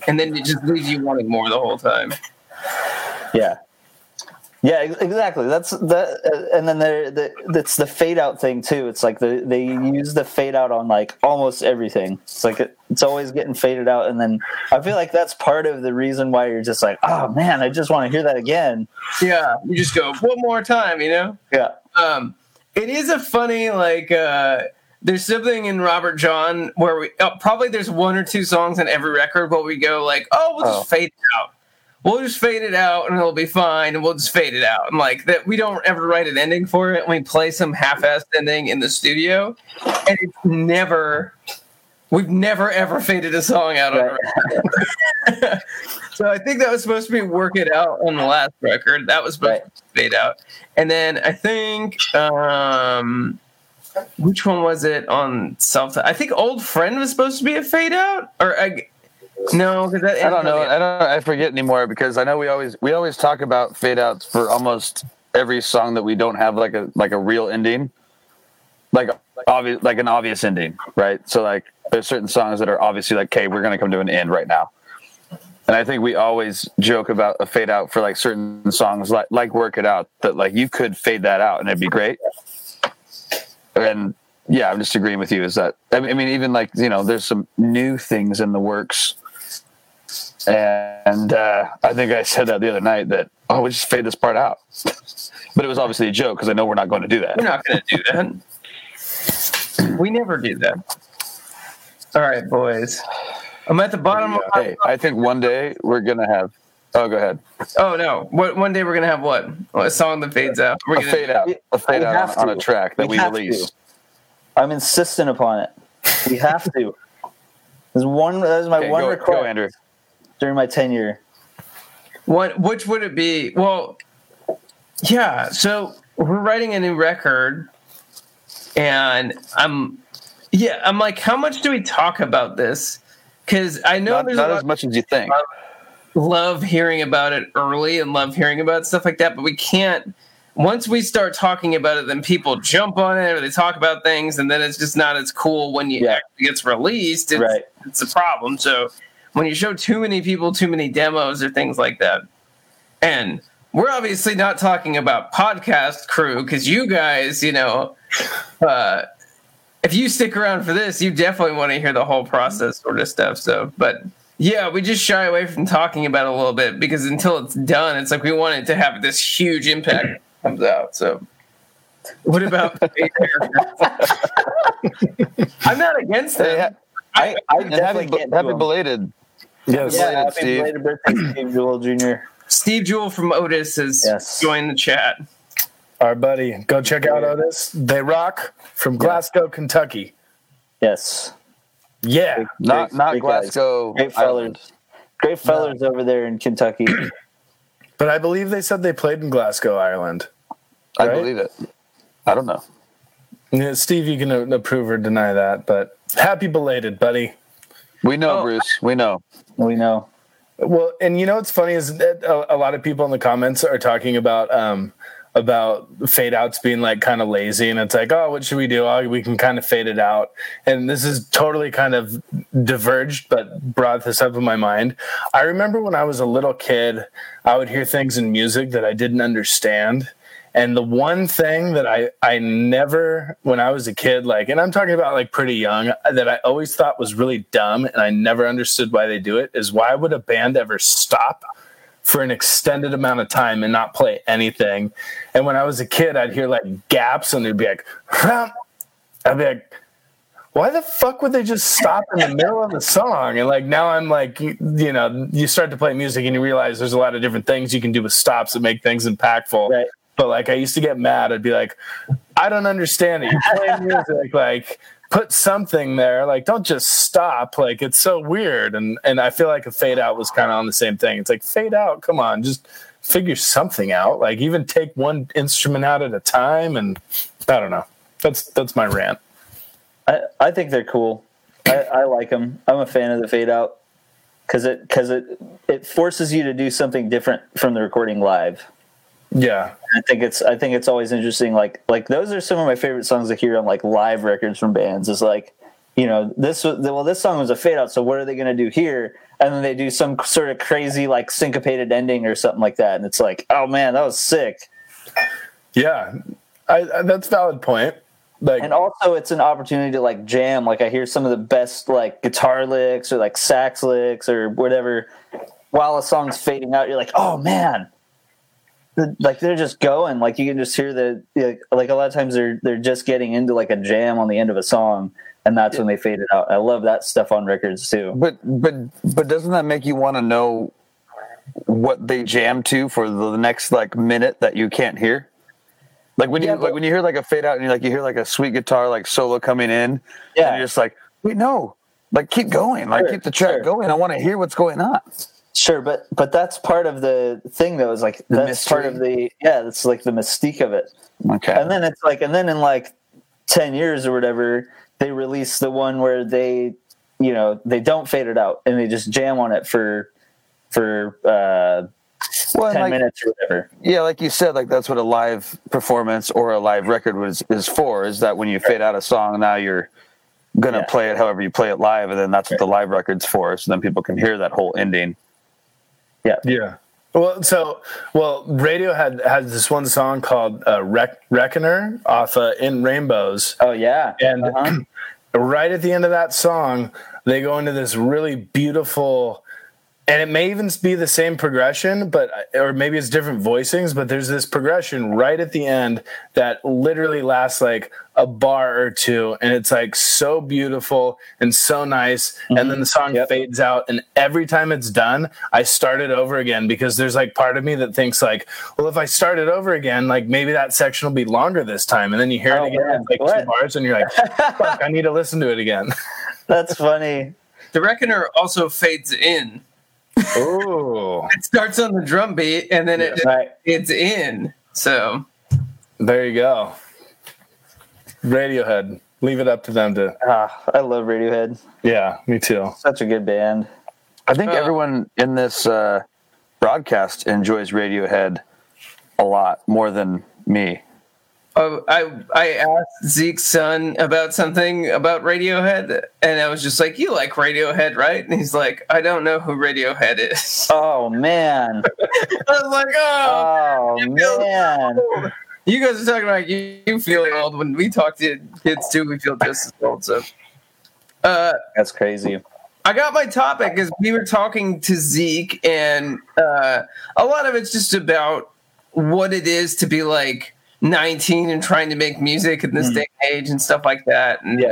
And then it just leaves you wanting more the whole time. Yeah. Yeah, exactly. That's that, and then that's the fade out thing too. It's like they use the fade out on like almost everything. It's like it's always getting faded out, and then I feel like that's part of the reason why you're just like, oh man, I just want to hear that again. Yeah, you just go one more time, you know. Yeah. It is a funny like. There's something in Robert John where we probably there's one or two songs in every record, but we go like, oh, we'll just fade it out. We'll just fade it out, and it'll be fine, and we'll just fade it out. And, like, that, we don't ever write an ending for it. We play some half-assed ending in the studio, and it's never We've never, ever faded a song out on a record. So I think that was supposed to be Work It Out on the last record. That was supposed to fade out. And then I think, which one was it on South? I think Old Friend was supposed to be a fade out. Or no, because I don't know. I forget anymore because I know we always talk about fade outs for almost every song that we don't have like a real ending. Like an obvious ending, right? So like there's certain songs that are obviously like, okay, we're going to come to an end right now. And I think we always joke about a fade out for like certain songs like Work It Out, that like you could fade that out and it'd be great. And yeah, I'm just agreeing with you is that, I mean, even like, you know, there's some new things in the works. And I think I said that the other night that, oh, we just fade this part out. But it was obviously a joke because I know we're not going to do that. We're not going to do that. We never do that. All right, boys. I'm at the bottom. Hey, I think one day we're gonna have. Oh, go ahead. Oh no! One day we're gonna have what? A song that fades out. We're gonna fade out. A fade out on a track that we release. I'm insistent upon it. We have to. There's one. That was my one request. Go, Andrew. During my tenure. What? Which would it be? Well, yeah. So we're writing a new record. And I'm like, how much do we talk about this? Because I know there's not as much as you think. Love hearing about it early and love hearing about stuff like that, but we can't. Once we start talking about it, then people jump on it or they talk about things, and then it's just not as cool when you actually gets released. It's a problem. So when you show too many people, too many demos or things like that, and we're obviously not talking about podcast crew because you guys, you know. If you stick around for this, you definitely want to hear the whole process sort of stuff. So, but yeah, we just shy away from talking about it a little bit because until it's done, it's like we want it to have this huge impact when it comes out. So, what about? I'm not against it. Happy belated. Yes, happy belated birthday, Steve Jewell Jr. Steve Jewell from Otis has joined the chat. Our buddy, go check out Otis. They rock from Glasgow, Kentucky. Yes. Yeah. Not Glasgow. Guys. Great fellers over there in Kentucky. But I believe they said they played in Glasgow, Ireland. Right? I believe it. I don't know. Yeah, Steve, you can approve or deny that, but happy belated, buddy. We know, Bruce. We know. Well, and you know what's funny is that a lot of people in the comments are talking about fade outs being like kind of lazy, and it's like, oh, what should we do? Oh, we can kind of fade it out. And this is totally kind of diverged, but brought this up in my mind. I remember when I was a little kid, I would hear things in music that I didn't understand. And the one thing that I never, when I was a kid, like, and I'm talking about like pretty young, that I always thought was really dumb and I never understood why they do it, is why would a band ever stop for an extended amount of time and not play anything? And when I was a kid, I'd hear like gaps and they'd be like, Rump. I'd be like, why the fuck would they just stop in the middle of the song? And like, now I'm like, you know, you start to play music and you realize there's a lot of different things you can do with stops that make things impactful. Right. But like, I used to get mad. I'd be like, I don't understand it. You're playing music, like, put something there, like, don't just stop, like, it's so weird. And I feel like a fade out was kind of on the same thing. It's like, fade out, come on, just figure something out, like, even take one instrument out at a time. And I don't know, that's my rant. I think they're cool. I like them. I'm a fan of the fade out because it forces you to do something different from the recording live. Yeah, I think it's always interesting. Like those are some of my favorite songs I hear on like live records from bands. Is like, you know, this song was a fade out, so what are they going to do here? And then they do some sort of crazy like syncopated ending or something like that, and it's like, oh man, that was sick. Yeah, I that's a valid point. Like, and also it's an opportunity to like jam. Like I hear some of the best like guitar licks or like sax licks or whatever while a song's fading out. You're like, oh man. Like they're just going, like you can just hear the, like a lot of times they're just getting into like a jam on the end of a song, and that's when they fade it out. I love that stuff on records too. But doesn't that make you want to know what they jam to for the next like minute that you can't hear? Like when you hear like a fade out and you hear like a sweet guitar like solo coming in, and you're just like, wait, no. Like, keep going. Like, keep the track going. I want to hear what's going on. Sure, but that's part of the thing, though. Is like the that's mystery. Part of the That's like the mystique of it. Okay. And then it's like, and then in like 10 years or whatever, they release the one where they, you know, they don't fade it out and they just jam on it for 10 minutes or whatever. Yeah, like you said, like that's what a live performance or a live record is for. Is that when you fade out a song, now you're gonna play it however you play it live, and then that's what the live record's for. So then people can hear that whole ending. Yeah. Yeah. Well, Radiohead had this one song called Reckoner off In Rainbows. Oh, yeah. And right at the end of that song, they go into this really beautiful, and it may even be the same progression, but or maybe it's different voicings, but there's this progression right at the end that literally lasts like a bar or two, and it's like so beautiful and so nice, and then the song fades out, and every time it's done I start it over again, because there's like part of me that thinks like, well, if I start it over again, like maybe that section will be longer this time, and then you hear it again like two bars and you're like, fuck, I need to listen to it again. That's funny. The Reckoner also fades in. Oh. It starts on the drum beat and then it's in. So there you go. Radiohead. Leave it up to them to. I love Radiohead. Yeah, me too. Such a good band. I think everyone in this broadcast enjoys Radiohead a lot more than me. Oh, I asked Zeke's son about something about Radiohead, and I was just like, "You like Radiohead, right?" And he's like, "I don't know who Radiohead is." Oh man! I was like, "Oh man!" You guys are talking about you feeling old. When we talk to kids too, we feel just as old. So that's crazy. I got my topic because we were talking to Zeke, and a lot of it's just about what it is to be like 19 and trying to make music in this day and age and stuff like that. And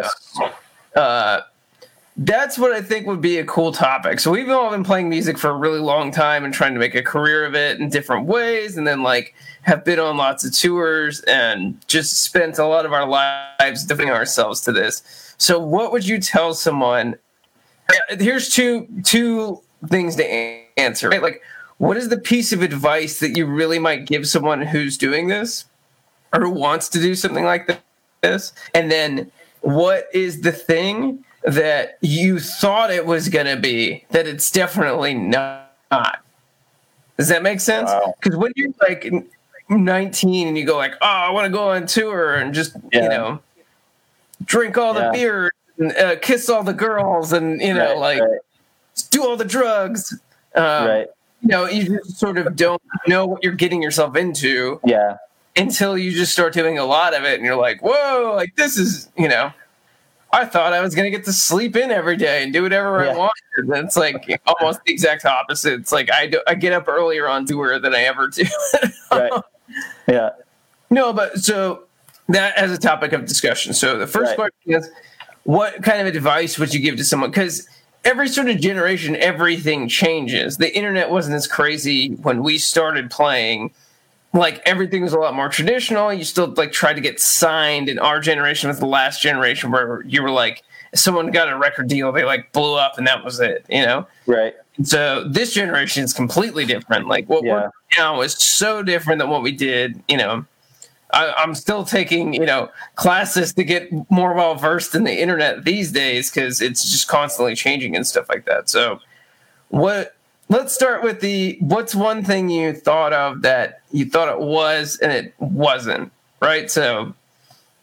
that's what I think would be a cool topic. So we've all been playing music for a really long time and trying to make a career of it in different ways, and then like have been on lots of tours and just spent a lot of our lives devoting ourselves to this. So what would you tell someone? Here's two things to answer, right? Like, what is the piece of advice that you really might give someone who's doing this, or who wants to do something like this? And then what is the thing that you thought it was going to be that it's definitely not? Does that make sense? Because when you're like 19 and you go like, oh, I want to go on tour and just, you know, drink all the beer and kiss all the girls and, you know, do all the drugs. You know, you just sort of don't know what you're getting yourself into. Yeah. Until you just start doing a lot of it and you're like, whoa, like this is, you know, I thought I was going to get to sleep in every day and do whatever I wanted. And it's like almost the exact opposite. It's like I get up earlier on tour than I ever do. Yeah. No, but so that as a topic of discussion. So the first question is, what kind of advice would you give to someone? Because every sort of generation, everything changes. The internet wasn't as crazy when we started playing. Like, everything was a lot more traditional. You still, like, tried to get signed. And our generation was the last generation where you were, like, someone got a record deal. They, like, blew up, and that was it, you know? Right. And so this generation is completely different. Like, what we're doing now is so different than what we did, you know. I'm still taking, you know, classes to get more well-versed in the internet these days because it's just constantly changing and stuff like that. So what... Let's start with what's one thing you thought of that you thought it was and it wasn't, right? So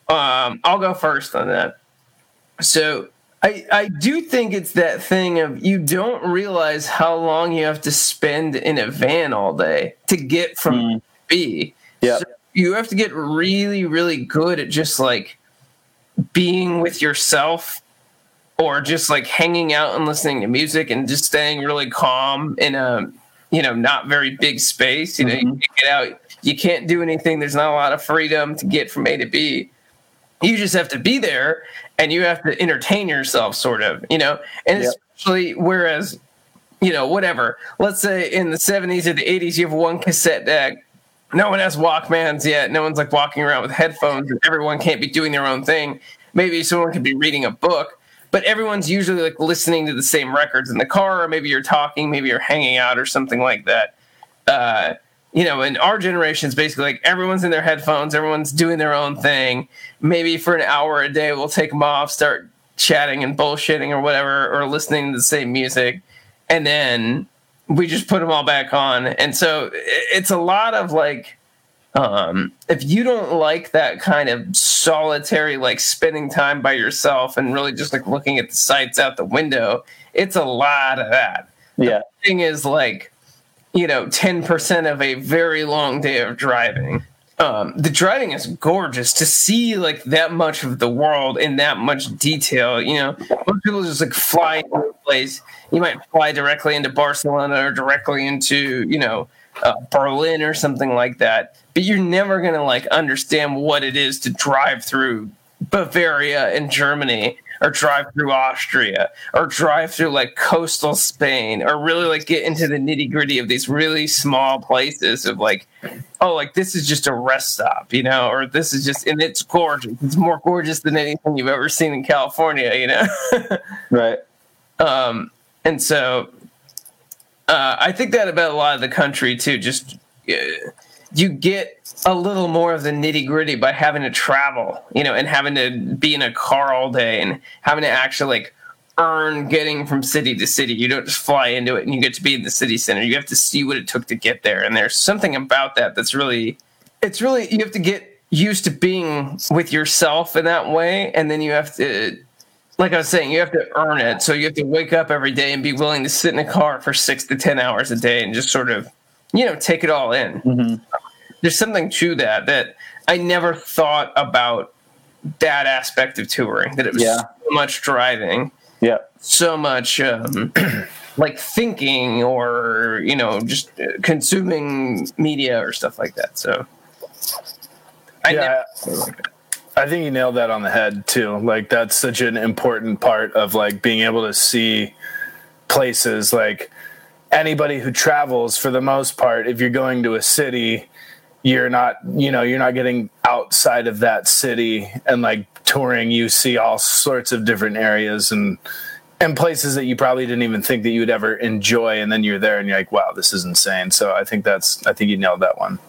I'll go first on that. So I do think it's that thing of you don't realize how long you have to spend in a van all day to get from B. Yeah. So you have to get really, really good at just like being with yourself, or just like hanging out and listening to music and just staying really calm in a, you know, not very big space. You know, you can't get out. You can't do anything. There's not a lot of freedom to get from A to B. You just have to be there and you have to entertain yourself sort of, you know, and especially whereas, you know, whatever, let's say in the 70s or the 80s, you have one cassette deck. No one has Walkmans yet. No one's like walking around with headphones. Everyone can't be doing their own thing. Maybe someone could be reading a book. but everyone's usually like listening to the same records in the car, or maybe you're talking, maybe you're hanging out or something like that. You know, in our generation, it's basically like everyone's in their headphones, everyone's doing their own thing. Maybe for an hour a day, we'll take them off, start chatting and bullshitting or whatever, or listening to the same music. And then we just put them all back on. And so it's a lot of like, if you don't like that kind of solitary, like spending time by yourself and really just like looking at the sights out the window, it's a lot of that. Yeah. The thing is like, you know, 10% of a very long day of driving. The driving is gorgeous to see like that much of the world in that much detail. You know, most people just like fly into a place. You might fly directly into Barcelona or directly into, you know, Berlin or something like that. But you're never going to like understand what it is to drive through Bavaria in Germany, or drive through Austria, or drive through like coastal Spain, or really like get into the nitty gritty of these really small places of like, oh, like this is just a rest stop, you know, or this is just, and it's gorgeous. It's more gorgeous than anything you've ever seen in California, you know? Right. And so I think that about a lot of the country too, just you get a little more of the nitty gritty by having to travel, you know, and having to be in a car all day and having to actually like earn getting from city to city. You don't just fly into it and you get to be in the city center. You have to see what it took to get there. And there's something about that that's really, it's really, you have to get used to being with yourself in that way. And then you have to, like I was saying, you have to earn it. So you have to wake up every day and be willing to sit in a car for 6 to 10 hours a day and just sort of, you know, take it all in. Mm-hmm. There's something to that, that I never thought about that aspect of touring, that it was so much driving, so much like thinking or, you know, just consuming media or stuff like that. So I think you nailed that on the head too. Like that's such an important part of like being able to see places. Like anybody who travels, for the most part, if you're going to a city, you're not, you know, you're not getting outside of that city and like touring, you see all sorts of different areas and places that you probably didn't even think that you would ever enjoy. And then you're there and you're like, wow, this is insane. So I think you nailed that one.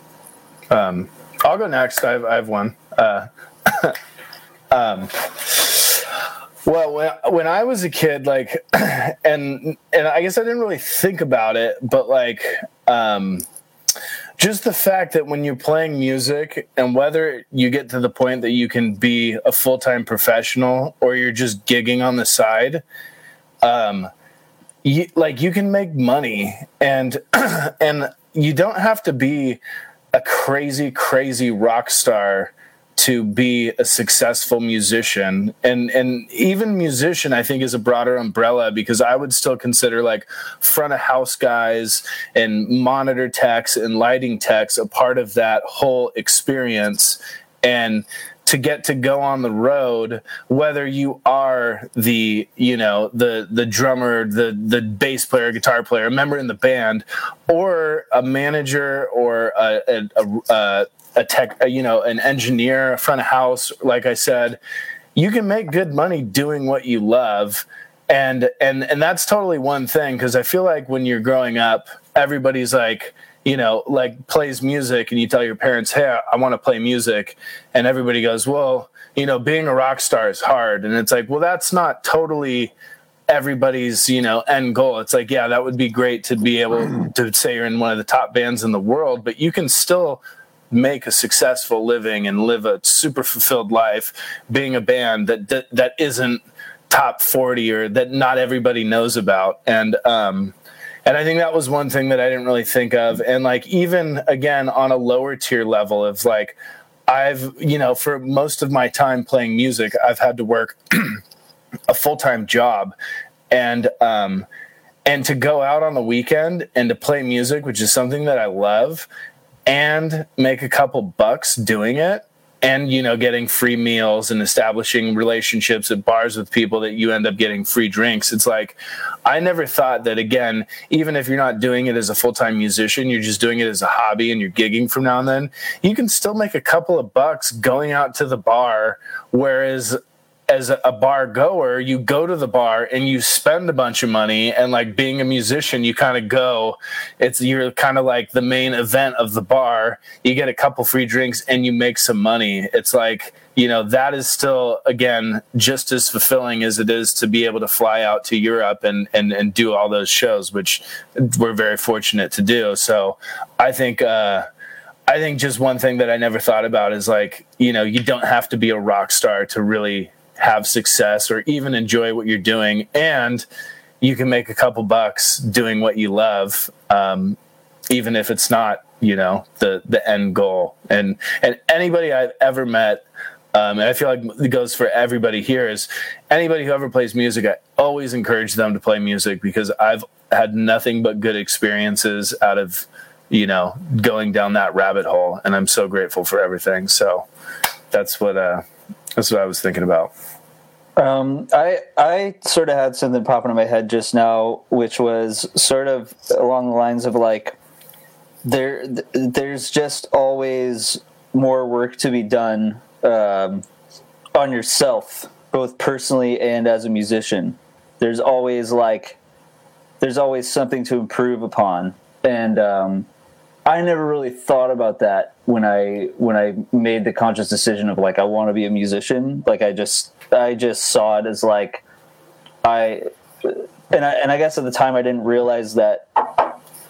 I'll go next. I have one. Well, when I was a kid, like, and I guess I didn't really think about it, but like, just the fact that when you're playing music and whether you get to the point that you can be a full-time professional or you're just gigging on the side, you can make money and you don't have to be a crazy, crazy rock star to be a successful musician. And even musician, I think, is a broader umbrella, because I would still consider like front of house guys and monitor techs and lighting techs a part of that whole experience. And to get to go on the road, whether you are the, you know, the drummer, the bass player, guitar player, a member in the band, or a manager, or a tech, you know, an engineer, a front of house, like I said, you can make good money doing what you love. And that's totally one thing, because I feel like when you're growing up, everybody's like, you know, like plays music, and you tell your parents, hey, I want to play music. And everybody goes, well, you know, being a rock star is hard. And it's like, well, that's not totally everybody's, you know, end goal. It's like, yeah, that would be great to be able to say you're in one of the top bands in the world, but you can still make a successful living and live a super fulfilled life being a band that isn't top 40 or that not everybody knows about. And I think that was one thing that I didn't really think of. And like, even again, on a lower tier level of like, you know, for most of my time playing music, I've had to work a full-time job, and to go out on the weekend and to play music, which is something that I love, and make a couple bucks doing it, and, you know, getting free meals and establishing relationships at bars with people that you end up getting free drinks. It's like, I never thought that, again, even if you're not doing it as a full-time musician, you're just doing it as a hobby and you're gigging from now and then, you can still make a couple of bucks going out to the bar. Whereas as a bar goer, you go to the bar and you spend a bunch of money, and like being a musician, you kind of go, you're kind of like the main event of the bar. You get a couple free drinks and you make some money. It's like, you know, that is still, again, just as fulfilling as it is to be able to fly out to Europe and do all those shows, which we're very fortunate to do. So I think just one thing that I never thought about is like, you know, you don't have to be a rock star to really have success or even enjoy what you're doing. And you can make a couple bucks doing what you love, even if it's not, you know, the end goal. And anybody I've ever met, and I feel like it goes for everybody here, is anybody who ever plays music, I always encourage them to play music, because I've had nothing but good experiences out of, you know, going down that rabbit hole, and I'm so grateful for everything. So that's what I was thinking about. I sort of had something pop into my head just now, which was sort of along the lines of like, there's just always more work to be done on yourself, both personally and as a musician. There's always something to improve upon. And I never really thought about that when I made the conscious decision of like, I want to be a musician. Like I just saw it as like, I guess at the time I didn't realize that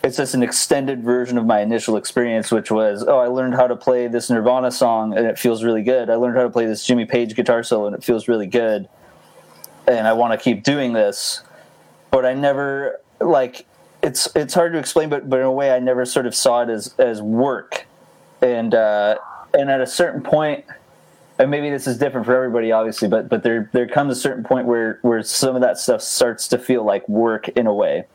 it's just an extended version of my initial experience, which was, oh, I learned how to play this Nirvana song and it feels really good. I learned how to play this Jimmy Page guitar solo and it feels really good. And I want to keep doing this, but I never like, it's hard to explain, but in a way I never sort of saw it as work. And at a certain point, and maybe this is different for everybody, obviously, but there comes a certain point where some of that stuff starts to feel like work in a way.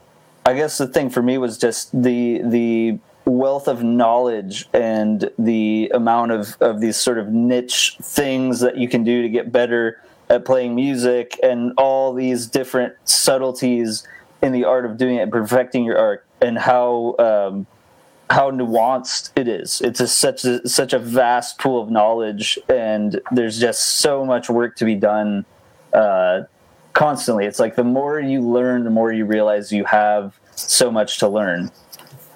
I guess the thing for me was just the wealth of knowledge and the amount of these sort of niche things that you can do to get better at playing music, and all these different subtleties in the art of doing it and perfecting your art, and how nuanced it is. It's just such a vast pool of knowledge, and there's just so much work to be done constantly. It's like the more you learn, the more you realize you have so much to learn.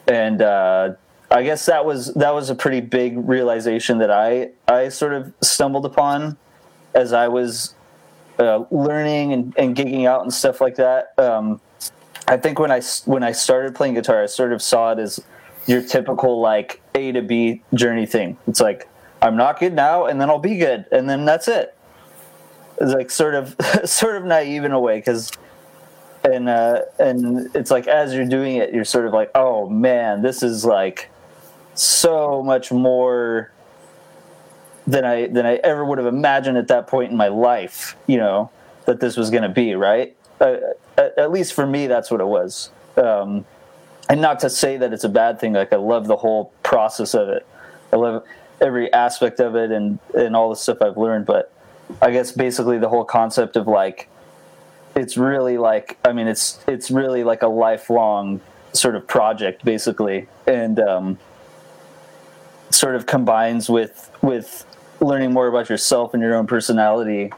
And I guess that was a pretty big realization that I sort of stumbled upon as I was learning and gigging out and stuff like that. I think when I started playing guitar, I sort of saw it as your typical like A to B journey thing. It's like, I'm not good now, and then I'll be good, and then that's it. It's like sort of naive in a way, and it's like as you're doing it, you're sort of like, oh man, this is like so much more than I ever would have imagined at that point in my life. You know that this was going to be right. At least for me, that's what it was. And not to say that it's a bad thing. Like, I love the whole process of it. I love every aspect of it and all the stuff I've learned. But I guess basically the whole concept of like, it's really like, I mean, it's really like a lifelong sort of project basically. And sort of combines with learning more about yourself and your own personality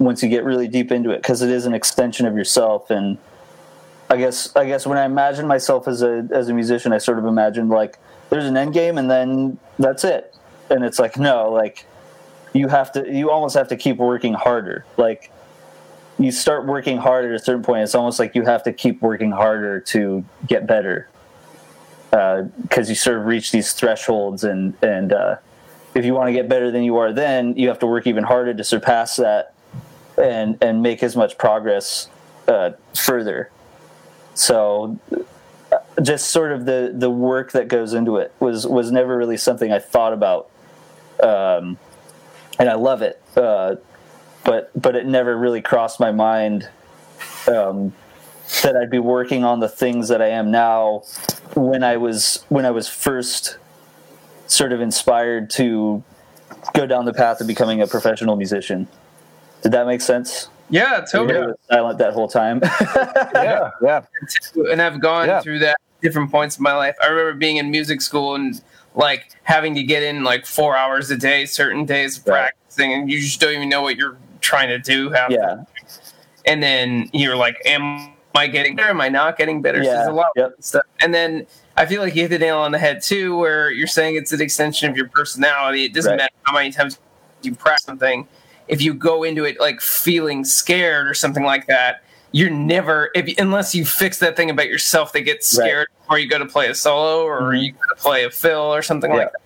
once you get really deep into it, because it is an extension of yourself. And I guess when I imagined myself as a musician, I sort of imagined like there's an end game and then that's it. And it's like, no, like you almost have to keep working harder. Like you start working harder at a certain point. It's almost like you have to keep working harder to get better, because you sort of reach these thresholds and if you want to get better than you are then, you have to work even harder to surpass that and make as much progress further. So just sort of the work that goes into it was never really something I thought about. And I love it. But it never really crossed my mind that I'd be working on the things that I am now when I was first sort of inspired to go down the path of becoming a professional musician. Did that make sense? Yeah, totally. I was silent that whole time. yeah. And I've gone through that at different points in my life. I remember being in music school and like having to get in like 4 hours a day, certain days of practicing, and you just don't even know what you're trying to do half yeah. the time. And then you're like, am I getting better? Am I not getting better? Yeah. There's a lot yep. of stuff. And then I feel like you hit the nail on the head, too, where you're saying it's an extension of your personality. It doesn't right. matter how many times you practice something. If you go into it, like, feeling scared or something like that, you're never – unless you fix that thing about yourself that gets scared right. before you go to play a solo or mm-hmm. you go to play a fill or something yeah. like that,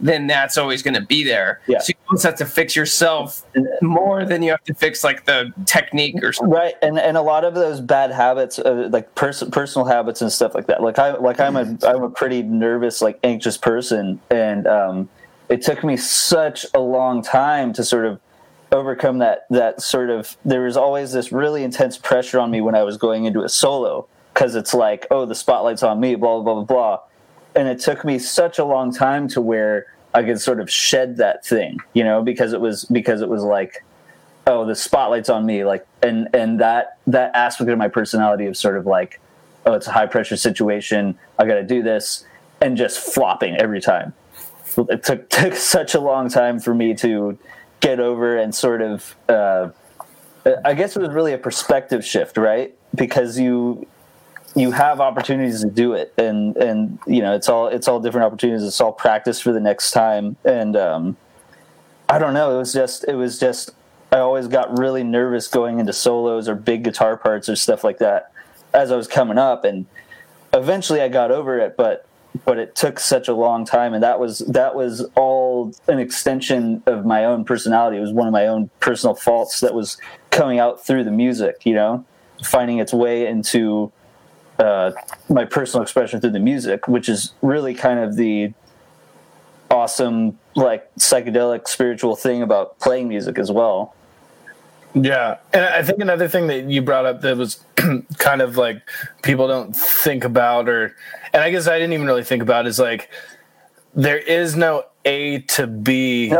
then that's always going to be there. Yeah. So you almost have to fix yourself more than you have to fix, like, the technique or something. Right, and a lot of those bad habits, like personal habits and stuff like that. Like, I'm a pretty nervous, like, anxious person, and it took me such a long time to sort of overcome that sort of. There was always this really intense pressure on me when I was going into a solo, because it's like, oh, the spotlight's on me, blah, blah, blah, blah. And it took me such a long time to where I could sort of shed that thing, you know, because it was like, oh, the spotlight's on me. Like, and that aspect of my personality of sort of like, oh, it's a high pressure situation, I got to do this, and just flopping every time. It took such a long time for me to get over and sort of, I guess it was really a perspective shift, right? Because you have opportunities to do it, and you know, it's all different opportunities. It's all practice for the next time. And I don't know. It was just I always got really nervous going into solos or big guitar parts or stuff like that as I was coming up, and eventually I got over it, but it took such a long time, and that was all an extension of my own personality. It was one of my own personal faults that was coming out through the music, you know, finding its way into my personal expression through the music, which is really kind of the awesome, like, psychedelic spiritual thing about playing music as well. Yeah. And I think another thing that you brought up that was kind of like people don't think about, or, and I guess I didn't even really think about, is like, there is no A to B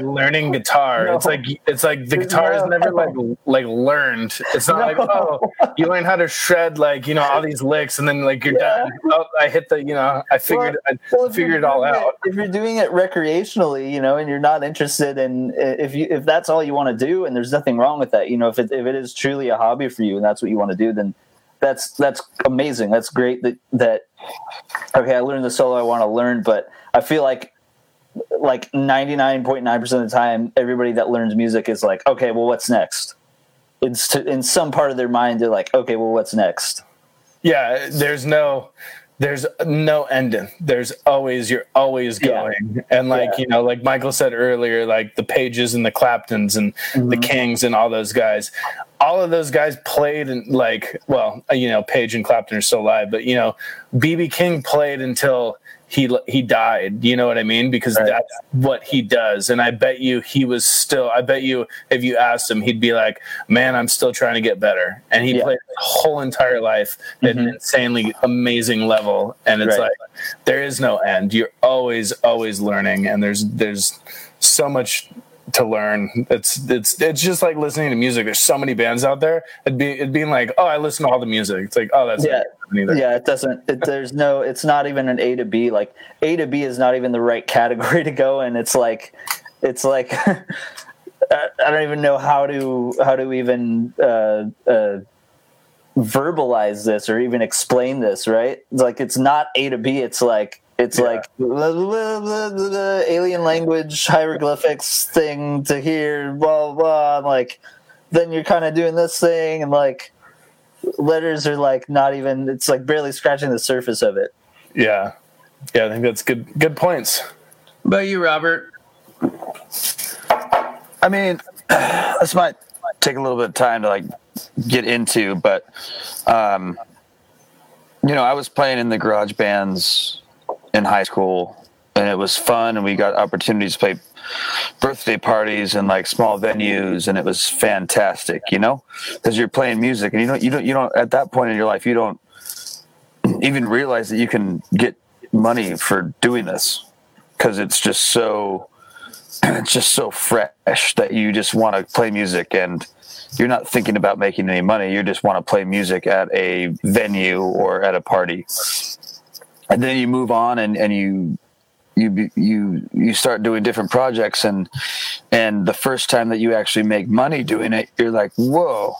learning guitar. No. It's like the guitar is never like learned. It's not like, oh, you learn how to shred, like, you know, all these licks, and then like you're yeah. done. Oh, I hit the, you know, I figured it all out. If you're doing it recreationally, you know, and you're not interested in, if that's all you want to do, and there's nothing wrong with that, you know, if it is truly a hobby for you and that's what you want to do, then that's amazing. That's great that okay, I learned the solo I want to learn, but I feel like 99.9% of the time, everybody that learns music is like, okay, well, what's next? It's in some part of their mind, they're like, okay, well, what's next? Yeah. There's no ending. You're always going. Yeah. And like, yeah. you know, like Michael said earlier, like the Pages and the Claptons and mm-hmm. the Kings and all those guys, played, and like, well, you know, Page and Clapton are still alive, but you know, BB King played until he died, you know what I mean? Because right. that's what he does. And I bet you if you asked him, he'd be like, man, I'm still trying to get better. And he yeah. played his whole entire life mm-hmm. at an insanely amazing level. And it's right. like, there is no end. You're always learning. And there's so much to learn. It's just like listening to music. There's so many bands out there. It'd be like, oh, I listen to all the music. It's like, oh, that's yeah. Either. Yeah, it doesn't. It's not even an A to B. Like A to B is not even the right category to go in. It's like, I don't even know how to even verbalize this or even explain this. Right? It's like it's not A to B. It's yeah. like blah, blah, blah, blah, blah, alien language hieroglyphics thing to hear. Blah blah. And like then you're kind of doing this thing and like. Letters are like not even, it's like barely scratching the surface of it. Yeah. Yeah, I think that's good points. About you, Robert? I mean, this might take a little bit of time to like get into, but you know, I was playing in the garage bands in high school and it was fun and we got opportunities to play birthday parties and like small venues, and it was fantastic, you know, because you're playing music and you don't at that point in your life you don't even realize that you can get money for doing this, because it's just so fresh that you just want to play music and you're not thinking about making any money. You just want to play music at a venue or at a party, and then you move on and you you start doing different projects, and the first time that you actually make money doing it, you're like, whoa,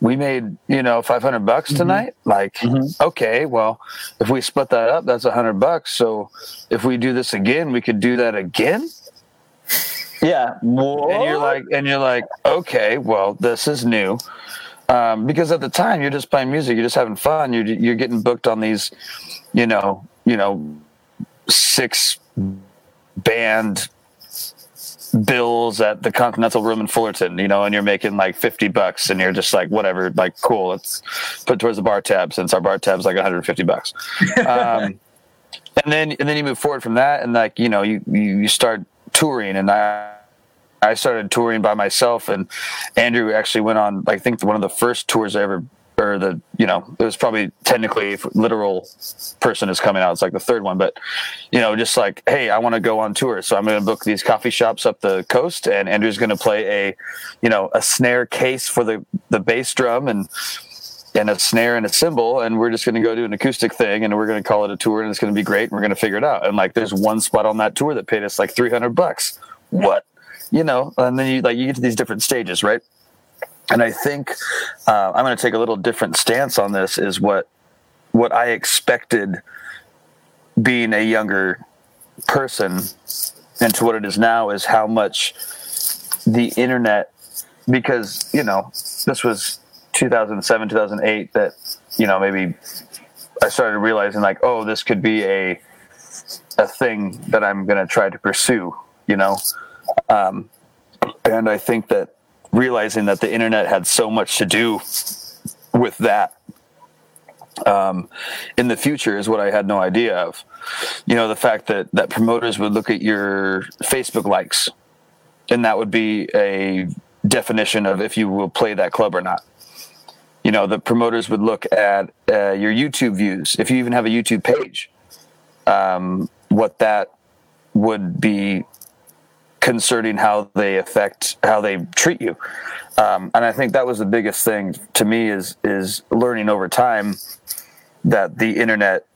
we made, $500 tonight. Mm-hmm. Like, okay, well, if we split that up, that's $100. So if we do this again, we could do that again. Yeah. Whoa. And you're like, okay, well, this is new. Because at the time you're just playing music, you're just having fun. You're getting booked on these, 6-band bills at the Continental Room in Fullerton, and you're making like $50, and you're just like, whatever, like, cool, let's put towards the bar tab, since our bar tab's like $150. And then you move forward from that, and like, you start touring, and I started touring by myself, and Andrew actually went on, I think, one of the first tours I ever, or the, it was probably technically, if literal person is coming out, it's like the third one, but, just like, hey, I want to go on tour. So I'm going to book these coffee shops up the coast, and Andrew's going to play a snare case for the bass drum and a snare and a cymbal, and we're just going to go do an acoustic thing, and we're going to call it a tour, and it's going to be great, and we're going to figure it out. And like, there's one spot on that tour that paid us like $300. What? And then you get to these different stages, right? And I think I'm going to take a little different stance on this, is what I expected being a younger person into what it is now is how much the internet, because, this was 2007, 2008 that, maybe I started realizing like, oh, this could be a thing that I'm going to try to pursue, and I think that realizing that the internet had so much to do with that in the future is what I had no idea of. The fact that promoters would look at your Facebook likes, and that would be a definition of if you will play that club or not. The promoters would look at your YouTube views, if you even have a YouTube page, what that would be concerning how they treat you. And I think that was the biggest thing to me is learning over time that the internet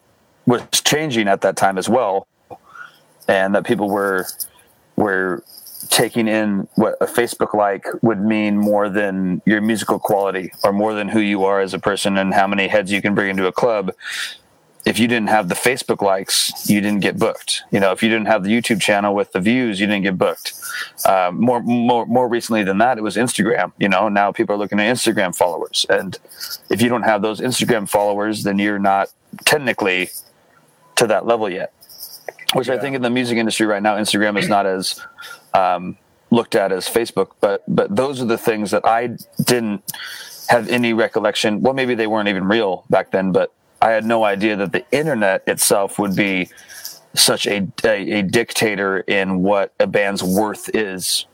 was changing at that time as well. And that people were taking in what a Facebook like would mean more than your musical quality or more than who you are as a person and how many heads you can bring into a club. If you didn't have the Facebook likes, you didn't get booked. If you didn't have the YouTube channel with the views, you didn't get booked. More recently than that, it was Instagram. Now people are looking at Instagram followers, and if you don't have those Instagram followers, then you're not technically to that level yet. Which, yeah. I think in the music industry right now, Instagram is not as looked at as Facebook. But those are the things that I didn't have any recollection. Well, maybe they weren't even real back then, but I had no idea that the internet itself would be such a dictator in what a band's worth is,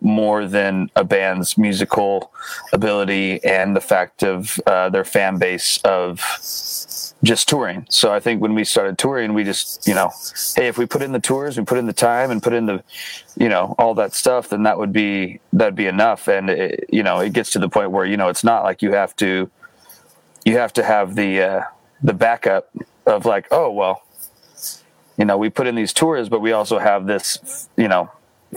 more than a band's musical ability and the fact of their fan base of just touring. So I think when we started touring, we just, hey, if we put in the tours and put in the time and put in the, all that stuff, then that'd be enough. And it, it gets to the point where, it's not like you have to have the backup of like, oh, well, we put in these tours, but we also have this,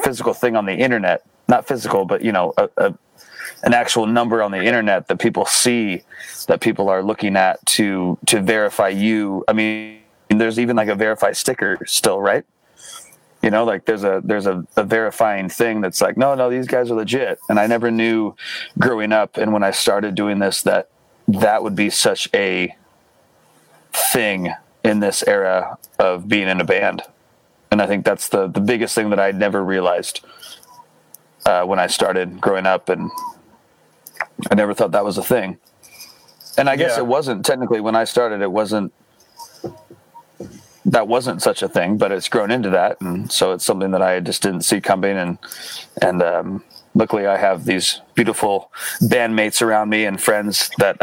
physical thing on the internet, not physical, but, an actual number on the internet that people see, that people are looking at to verify you. I mean, there's even like a verify sticker still, right? Like there's a verifying thing that's like, no, these guys are legit. And I never knew growing up. And when I started doing this, that would be such a thing in this era of being in a band. And I think that's the biggest thing that I never realized when I started growing up, and I never thought that was a thing. And I guess it wasn't technically when I started, that wasn't such a thing, but it's grown into that. And so it's something that I just didn't see coming. And luckily, I have these beautiful bandmates around me and friends that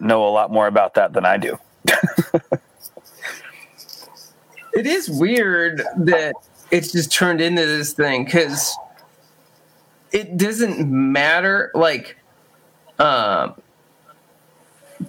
know a lot more about that than I do. It is weird that it's just turned into this thing, because it doesn't matter. Like,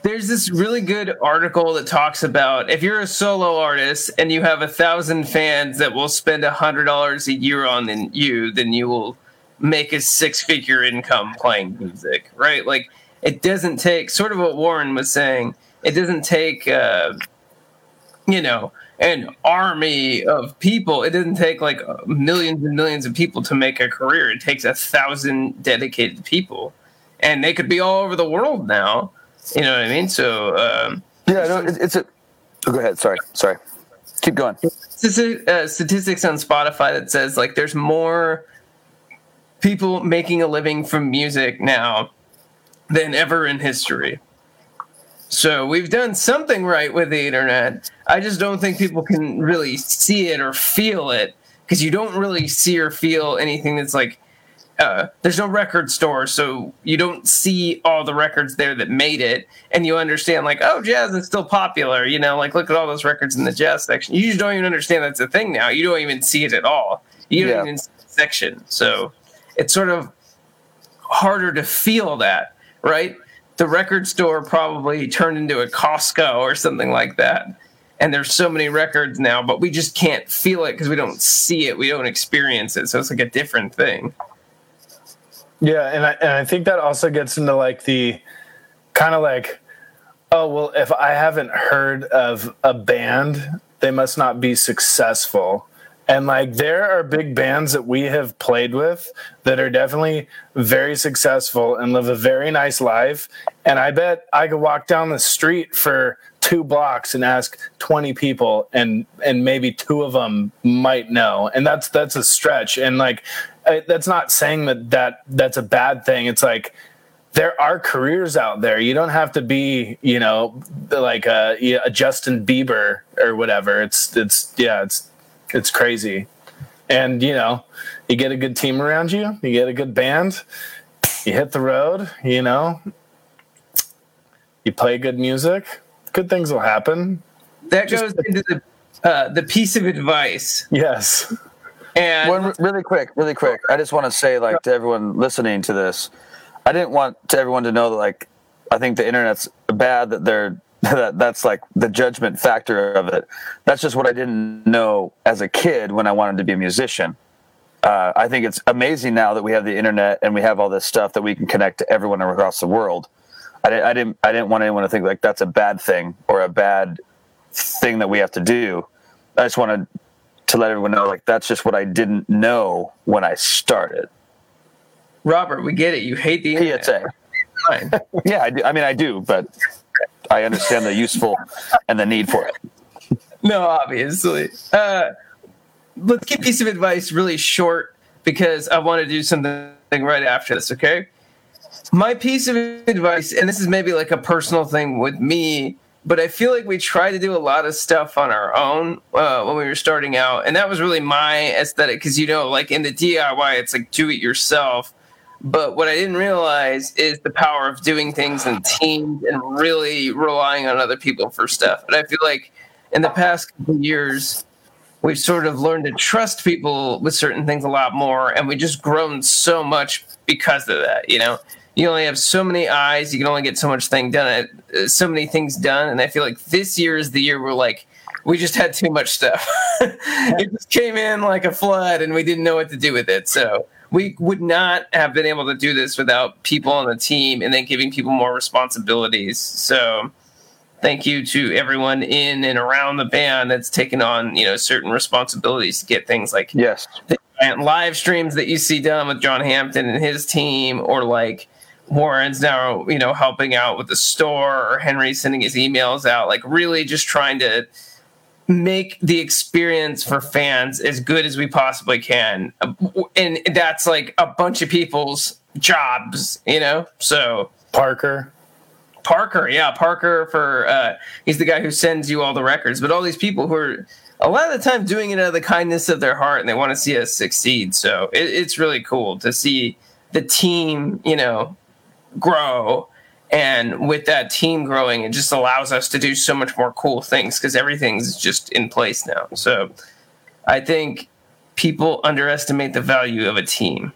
There's this really good article that talks about if you're a solo artist and you have 1,000 fans that will spend $100 a year on you, then you will make a six-figure income playing music, right? Like, it doesn't take, sort of what Warren was saying, it doesn't take, you know, an army of people. It doesn't take, like, millions and millions of people to make a career. It takes 1,000 dedicated people. And they could be all over the world now. You know what I mean? So, yeah, no, it's a. Oh, go ahead. Sorry. Keep going. Statistics on Spotify that says, like, there's more people making a living from music now than ever in history. So we've done something right with the internet. I just don't think people can really see it or feel it, because you don't really see or feel anything that's like. There's no record store, so you don't see all the records there that made it, and you understand, like, oh, jazz is still popular, you know, like, look at all those records in the jazz section. You just don't even understand that's a thing now. You don't even see it at all. You don't even see the section. So it's sort of harder to feel that, right? The record store probably turned into a Costco or something like that, and there's so many records now, but we just can't feel it because we don't see it. We don't experience it, so it's like a different thing. Yeah, and I think that also gets into, like, the kind of like, oh, well, if I haven't heard of a band, they must not be successful. And, like, there are big bands that we have played with that are definitely very successful and live a very nice life. And I bet I could walk down the street for 2 blocks and ask 20 people, and maybe 2 of them might know. And that's a stretch. And, like, that's not saying that's a bad thing. It's like, there are careers out there. You don't have to be, you know, like a Justin Bieber or whatever. It's crazy. And, you know, you get a good team around you, you get a good band, you hit the road, you know, you play good music, good things will happen. That goes into the piece of advice. Yes. And well, really quick. I just want to say, like, to everyone listening to this, I didn't want everyone to know that, like, I think the internet's bad, that they're, that's like the judgment factor of it. That's just what I didn't know as a kid when I wanted to be a musician. I think it's amazing now that we have the internet and we have all this stuff that we can connect to everyone across the world. I didn't want anyone to think, like, that's a bad thing or a bad thing that we have to do. I just wanted to let everyone know, like, that's just what I didn't know when I started. Robert, we get it. You hate the internet. PSA. Yeah, I do. I mean, I do, but I understand the useful and the need for it. No, obviously. Let's keep piece of advice really short, because I want to do something right after this, okay? My piece of advice, and this is maybe like a personal thing with me, but I feel like we tried to do a lot of stuff on our own when we were starting out. And that was really my aesthetic, because, you know, like in the DIY, it's like do it yourself. But what I didn't realize is the power of doing things in teams and really relying on other people for stuff. And I feel like in the past couple of years, we've sort of learned to trust people with certain things a lot more. And we just grown so much because of that, you know? You only have so many eyes. You can only get so much thing done. So many things done. And I feel like this year is the year where, like, we just had too much stuff. It just came in like a flood, and we didn't know what to do with it. So we would not have been able to do this without people on the team and then giving people more responsibilities. So thank you to everyone in and around the band that's taken on, you know, certain responsibilities to get things like the giant live streams that you see done with John Hampton and his team, or like Warren's now, you know, helping out with the store, or Henry sending his emails out, like really just trying to make the experience for fans as good as we possibly can. And that's like a bunch of people's jobs, you know? So Parker for, he's the guy who sends you all the records, but all these people who are a lot of the time doing it out of the kindness of their heart, and they want to see us succeed. So it's really cool to see the team, you know, grow, and with that team growing, it just allows us to do so much more cool things, because everything's just in place now. So I think people underestimate the value of a team.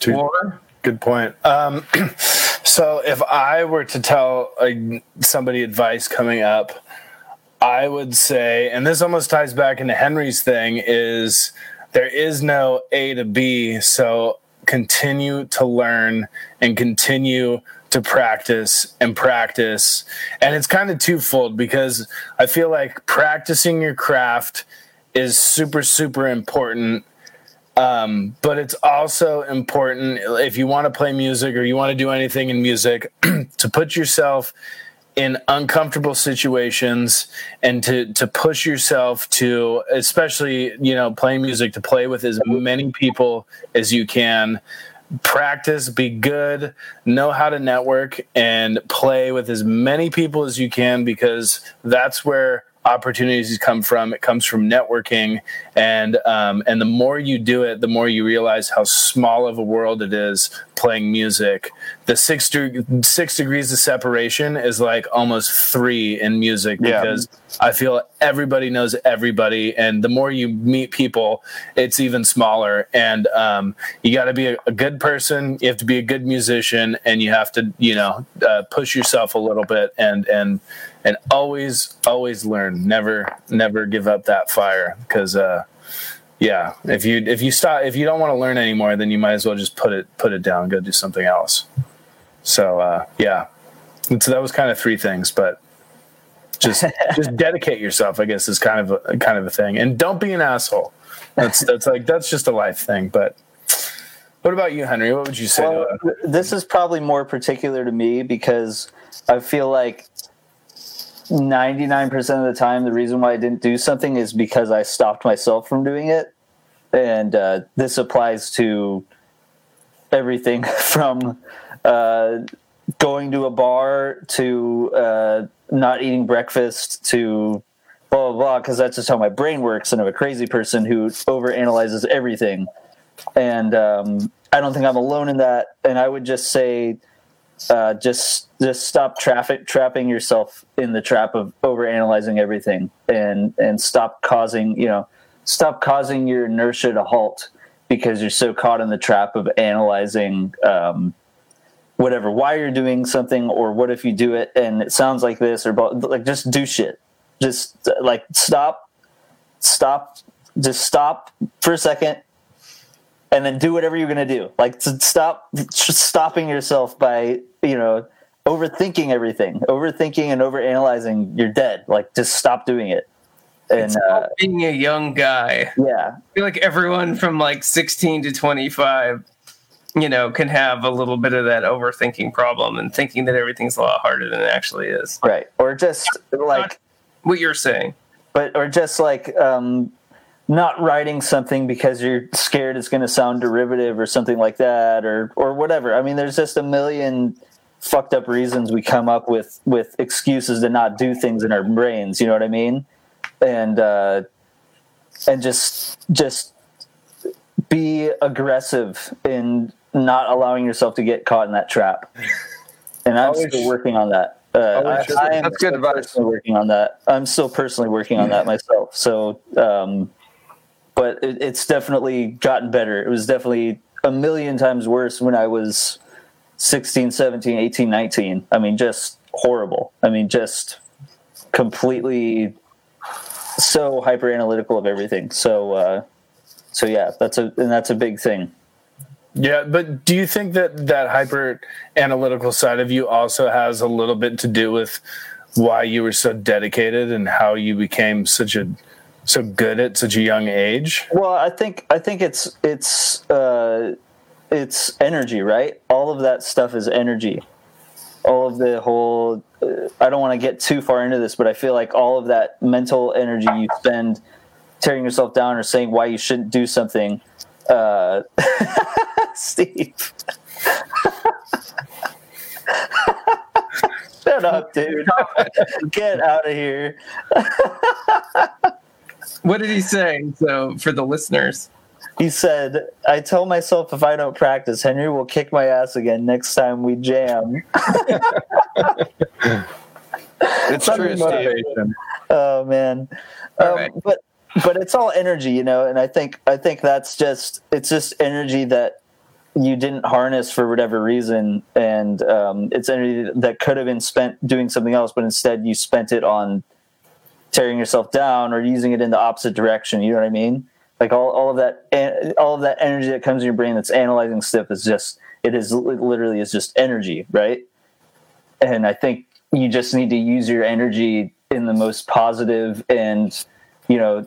Good point. So if I were to tell somebody advice coming up, I would say, and this almost ties back into Henry's thing, is there is no A to B, so continue to learn and continue to practice. And it's kind of twofold, because I feel like practicing your craft is super, super important. But it's also important, if you want to play music or you want to do anything in music, to put yourself in uncomfortable situations and to push yourself to, especially, you know, playing music, to play with as many people as you can. Practice, be good, know how to network, and play with as many people as you can, because that's where opportunities come from. It comes from networking, and the more you do it, the more you realize how small of a world it is playing music. The six degrees of separation is like almost 3 in music, because I feel everybody knows everybody, and the more you meet people, it's even smaller. And you got to be a good person, you have to be a good musician, and you have to, you know, push yourself a little bit, and always learn. Never give up that fire, because if you don't want to learn anymore, then you might as well just put it down, go do something else. So so that was kind of 3 things, but just dedicate yourself, I guess, is kind of a thing. And don't be an asshole. That's just a life thing. But what about you, Henry? What would you say? Well, this is probably more particular to me, because I feel like 99% of the time, the reason why I didn't do something is because I stopped myself from doing it. And this applies to everything from going to a bar to not eating breakfast to blah, blah, blah, because that's just how my brain works. And I'm a crazy person who overanalyzes everything. And I don't think I'm alone in that. And I would just say, just stop trapping yourself in the trap of overanalyzing everything, and stop causing your inertia to halt, because you're so caught in the trap of analyzing whatever, why you're doing something, or what if you do it and it sounds like this, or like just do shit. Just like stop for a second. And then do whatever you're going to do. Like, stop stopping yourself by, you know, overthinking everything. Overthinking and overanalyzing, you're dead. Like, just stop doing it. And it's being a young guy. Yeah. I feel like everyone from, like, 16 to 25, you know, can have a little bit of that overthinking problem and thinking that everything's a lot harder than it actually is. Right. Or just, like... what you're saying. But, or just, like... not writing something because you're scared it's going to sound derivative or something like that, or whatever. I mean, there's just a million fucked up reasons we come up with excuses to not do things in our brains. You know what I mean? And just be aggressive in not allowing yourself to get caught in that trap. And I'm still working on that. I am that's good advice. Working on that. I'm still personally working on that myself. So, but it's definitely gotten better. It was definitely a million times worse when I was 16, 17, 18, 19. I mean, just horrible. I mean, just completely so hyper-analytical of everything. So, so yeah, that's a big thing. Yeah, but do you think that hyper-analytical side of you also has a little bit to do with why you were so dedicated and how you became so good at such a young age? Well, I think it's energy, right? All of that stuff is energy. All of the whole, I don't want to get too far into this, but I feel like all of that mental energy you spend tearing yourself down or saying why you shouldn't do something. Steve. Shut up, dude. Get out of here. What did he say? So, for the listeners, he said, "I tell myself if I don't practice, Henry will kick my ass again next time we jam." It's true motivation. Oh man, right. but it's all energy, you know. And I think that's just energy that you didn't harness for whatever reason, and it's energy that could have been spent doing something else, but instead you spent it on tearing yourself down or using it in the opposite direction. You know what I mean? Like all of that energy that comes in your brain that's analyzing stuff is just, it literally is just energy, right? And I think you just need to use your energy in the most positive and, you know,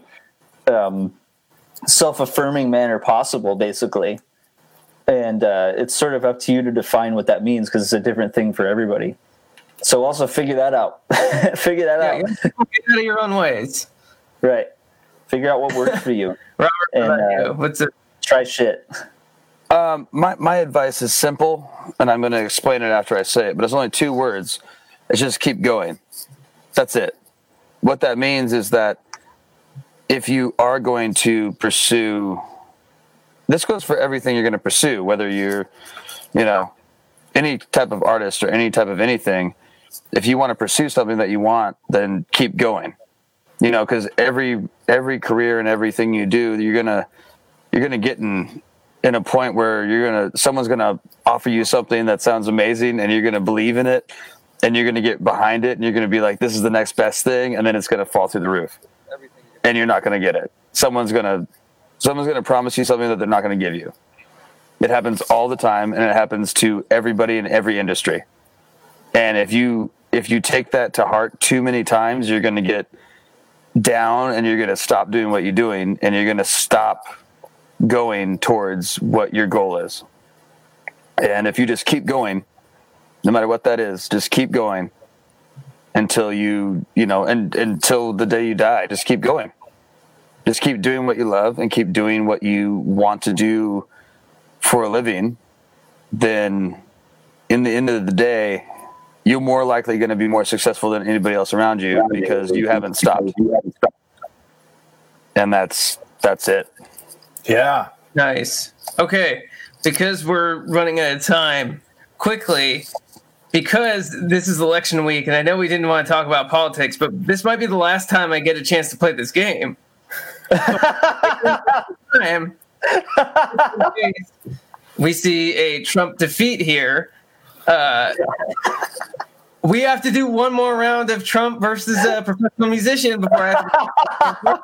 self-affirming manner possible, basically. And it's sort of up to you to define what that means, because it's a different thing for everybody. So also figure that out. Get out of your own ways. Right. Figure out what works for you. Robert, and, what's it? Try shit. My advice is simple, and I'm going to explain it after I say it, but it's only two words. It's just keep going. That's it. What that means is that if you are going to pursue, this goes for everything you're going to pursue, whether you're, you know, any type of artist or any type of anything, if you want to pursue something that you want, then keep going. You know, because every career and everything you do, you're gonna get in a point where someone's gonna offer you something that sounds amazing, and you're gonna believe in it, and you're gonna get behind it, and you're gonna be like, this is the next best thing, and then it's gonna fall through the roof, and you're not gonna get it. Someone's gonna promise you something that they're not gonna give you. It happens all the time, and it happens to everybody in every industry. And if you take that to heart too many times, you're gonna get down, and you're going to stop doing what you're doing, and you're going to stop going towards what your goal is. And if you just keep going, no matter what that is, just keep going until you until the day you die, just keep going. Just keep doing what you love and keep doing what you want to do for a living. Then in the end of the day, you're more likely going to be more successful than anybody else around you because you haven't stopped. And that's it. Yeah. Nice. Okay. Because we're running out of time, quickly, because this is election week, and I know we didn't want to talk about politics, but this might be the last time I get a chance to play this game. We see a Trump defeat here. We have to do one more round of Trump versus a professional musician before I have to.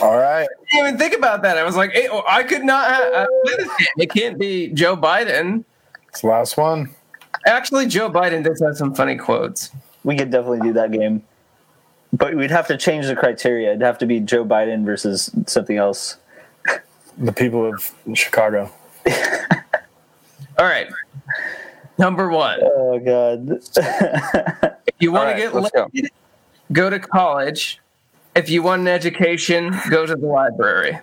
All right. I didn't even think about that. I was like, hey, I could not play this game. It can't be Joe Biden. It's the last one. Actually, Joe Biden does have some funny quotes. We could definitely do that game. But we'd have to change the criteria. It'd have to be Joe Biden versus something else. The people of Chicago. All right. Number one. Oh, God. If you want to get laid, go to college. If you want an education, go to the library.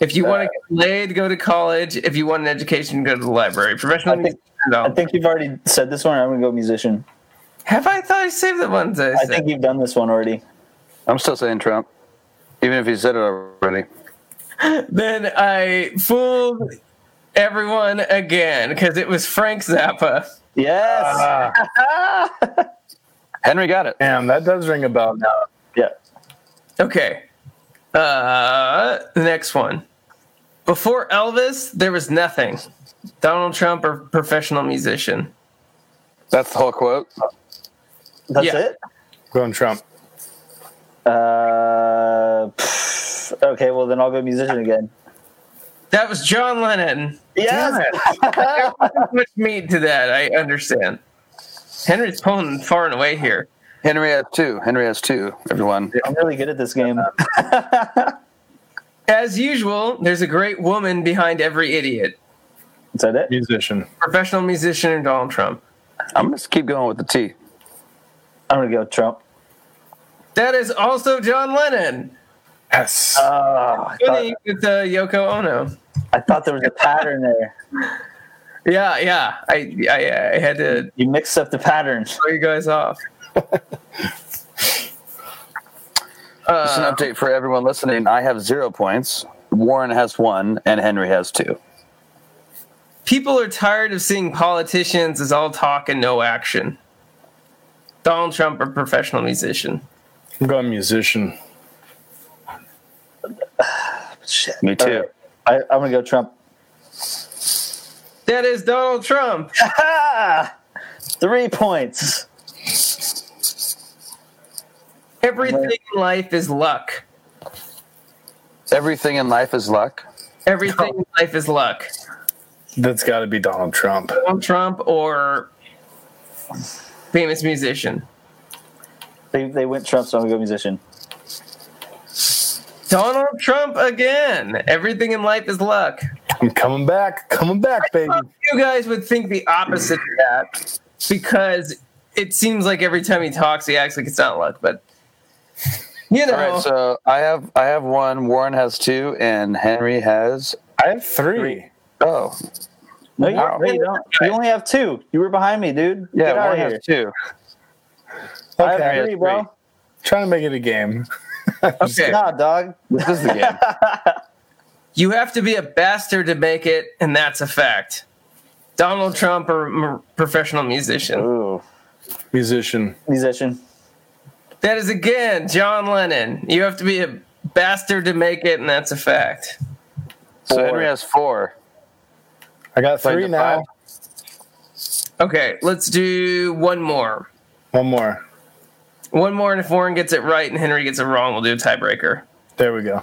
If you want to get laid, go to college. If you want an education, go to the library. Professional musician. No. I think you've already said this one. I'm going to go musician. Have I? Thought I saved the ones I said. I think you've done this one already. I'm still saying Trump, even if you said it already. Then I fooled everyone again, because it was Frank Zappa. Yes. Henry got it. Damn, that does ring a bell now. Yeah. Okay. The next one. Before Elvis, there was nothing. Donald Trump or professional musician. That's the whole quote. That's it? Going Trump. Okay, well, then I'll go musician again. That was John Lennon. Yes. There's so much meat to that. I understand. Henry's pulling far and away here. Henry has two. Everyone. I'm really good at this game. As usual, there's a great woman behind every idiot. Is that it? Musician. Professional musician and Donald Trump. I'm going to keep going with the T. I'm going to go with Trump. That is also John Lennon. Yes. With Yoko Ono. I thought there was a pattern there. Yeah. I had to. You mixed up the patterns. Throw you guys off. Just an update for everyone listening. I have 0 points. Warren has 1, and Henry has 2. People are tired of seeing politicians as all talk and no action. Donald Trump, a professional musician. I'm going musician. Shit. Me too. Right. I'm going to go Trump. That is Donald Trump. 3 points. Everything in life is luck. Everything in life is luck? Everything in life is luck. That's got to be Donald Trump. Donald Trump or famous musician. They went Trump, so I'm going to go musician. Donald Trump again. Everything in life is luck. I'm coming back. Coming back, baby. You guys would think the opposite of that because it seems like every time he talks, he acts like it's not luck, but... You know. All right, so I have one. Warren has two, and Henry has. I have three. Oh, no, you don't. You only have two. You were behind me, dude. Yeah, Warren has two. Okay, I have three, bro. Trying to make it a game. Okay, nah, dog. This is the game. You have to be a bastard to make it, and that's a fact. Donald Trump or professional musician. Ooh. Musician. That is, again, John Lennon. You have to be a bastard to make it, and that's a fact. So Henry has four. I got three now. Five. Okay, let's do one more. One more, and if Warren gets it right and Henry gets it wrong, we'll do a tiebreaker. There we go.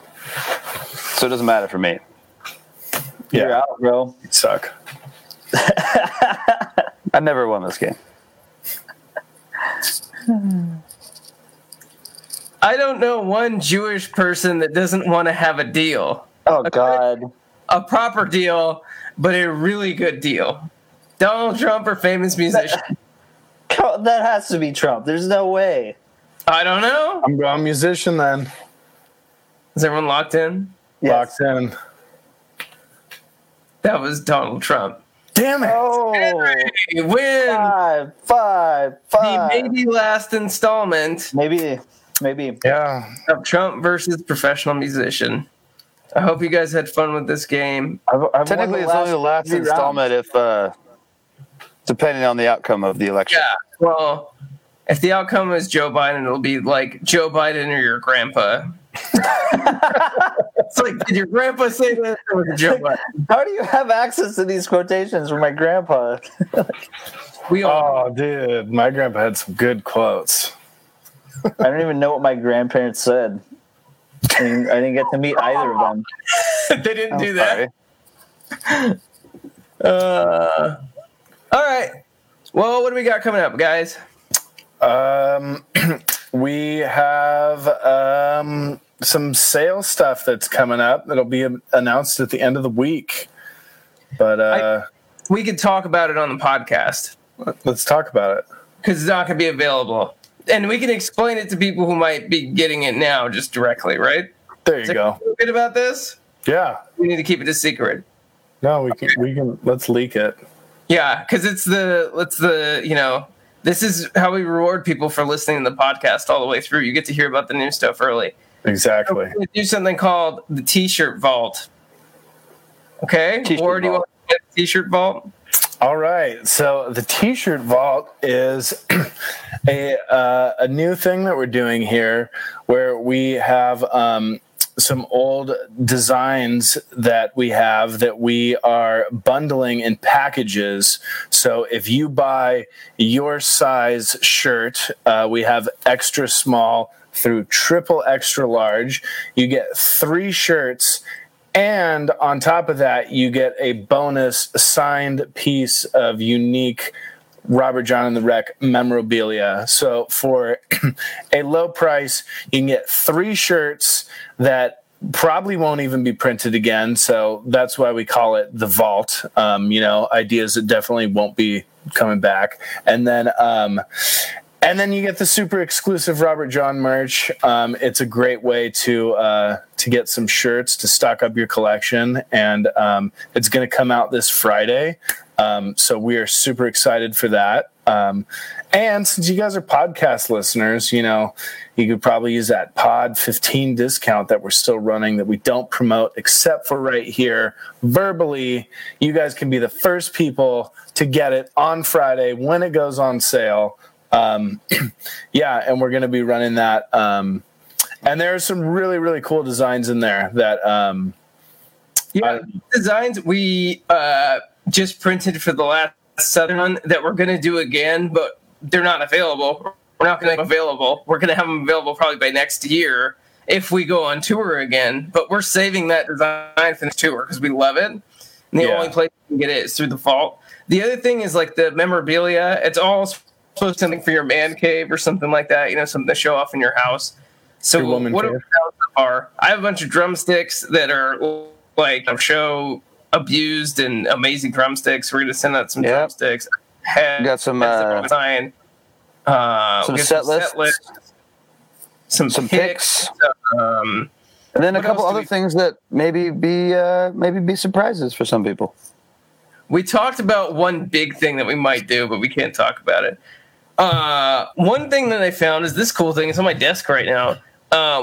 So it doesn't matter for me. Yeah. You're out, bro. You suck. I never won this game. I don't know one Jewish person that doesn't want to have a deal. Oh, God. A proper deal, but a really good deal. Donald Trump or famous musician? That has to be Trump. There's no way. I don't know. I'm a musician then. Is everyone locked in? Yes. Locked in. That was Donald Trump. Damn it. Oh, Henry wins. Five. The maybe last installment. Maybe. Yeah. Trump versus professional musician. I hope you guys had fun with this game. Technically, it's only the last installment rounds. Depending on the outcome of the election. Yeah. Well, if the outcome is Joe Biden, it'll be like Joe Biden or your grandpa. It's like, did your grandpa say that? Or was it Joe Biden? How do you have access to these quotations from my grandpa? Dude, my grandpa had some good quotes. I don't even know what my grandparents said. I didn't get to meet either of them. They didn't do that. All right. Well, what do we got coming up, guys? We have some sale stuff that's coming up that'll be announced at the end of the week. But we could talk about it on the podcast. Let's talk about it. Because it's not going to be available. And we can explain it to people who might be getting it now just directly, right? There you go. A bit about this? Yeah. We need to keep it a secret. No, we can. Let's leak it. Yeah, because this is how we reward people for listening to the podcast all the way through. You get to hear about the new stuff early. Exactly. So we do something called the T-shirt vault. Okay? Or do you want to get the T-shirt vault? All right, so the T-shirt vault is a new thing that we're doing here, where we have some old designs that we have that we are bundling in packages. So if you buy your size shirt, we have extra small through triple extra large. You get 3 shirts. And on top of that, you get a bonus signed piece of unique Robert John and the Wreck memorabilia. So for a low price, you can get 3 shirts that probably won't even be printed again. So that's why we call it the vault. Ideas that definitely won't be coming back. And then you get the super exclusive Robert John merch. It's a great way to get some shirts to stock up your collection, and it's going to come out this Friday. So we are super excited for that. And since you guys are podcast listeners, you could probably use that Pod 15 discount that we're still running that we don't promote except for right here verbally. You guys can be the first people to get it on Friday when it goes on sale. And we're going to be running that. And there are some really, really cool designs in there that, designs. We just printed for the last Southern one that we're going to do again, but they're not available. We're not going to have them available. We're going to have them available probably by next year if we go on tour again. But we're saving that design for the tour because we love it. And the only place you can get it is through the vault. The other thing is like the memorabilia. It's all supposed to something for your man cave or something like that. You know, something to show off in your house. So what are? I have a bunch of drumsticks that are like show abused and amazing drumsticks. We're gonna send out some drumsticks. Head, got some set lists, some picks. And then a couple other things that maybe be surprises for some people. We talked about one big thing that we might do, but we can't talk about it. One thing that I found is this cool thing. It's on my desk right now.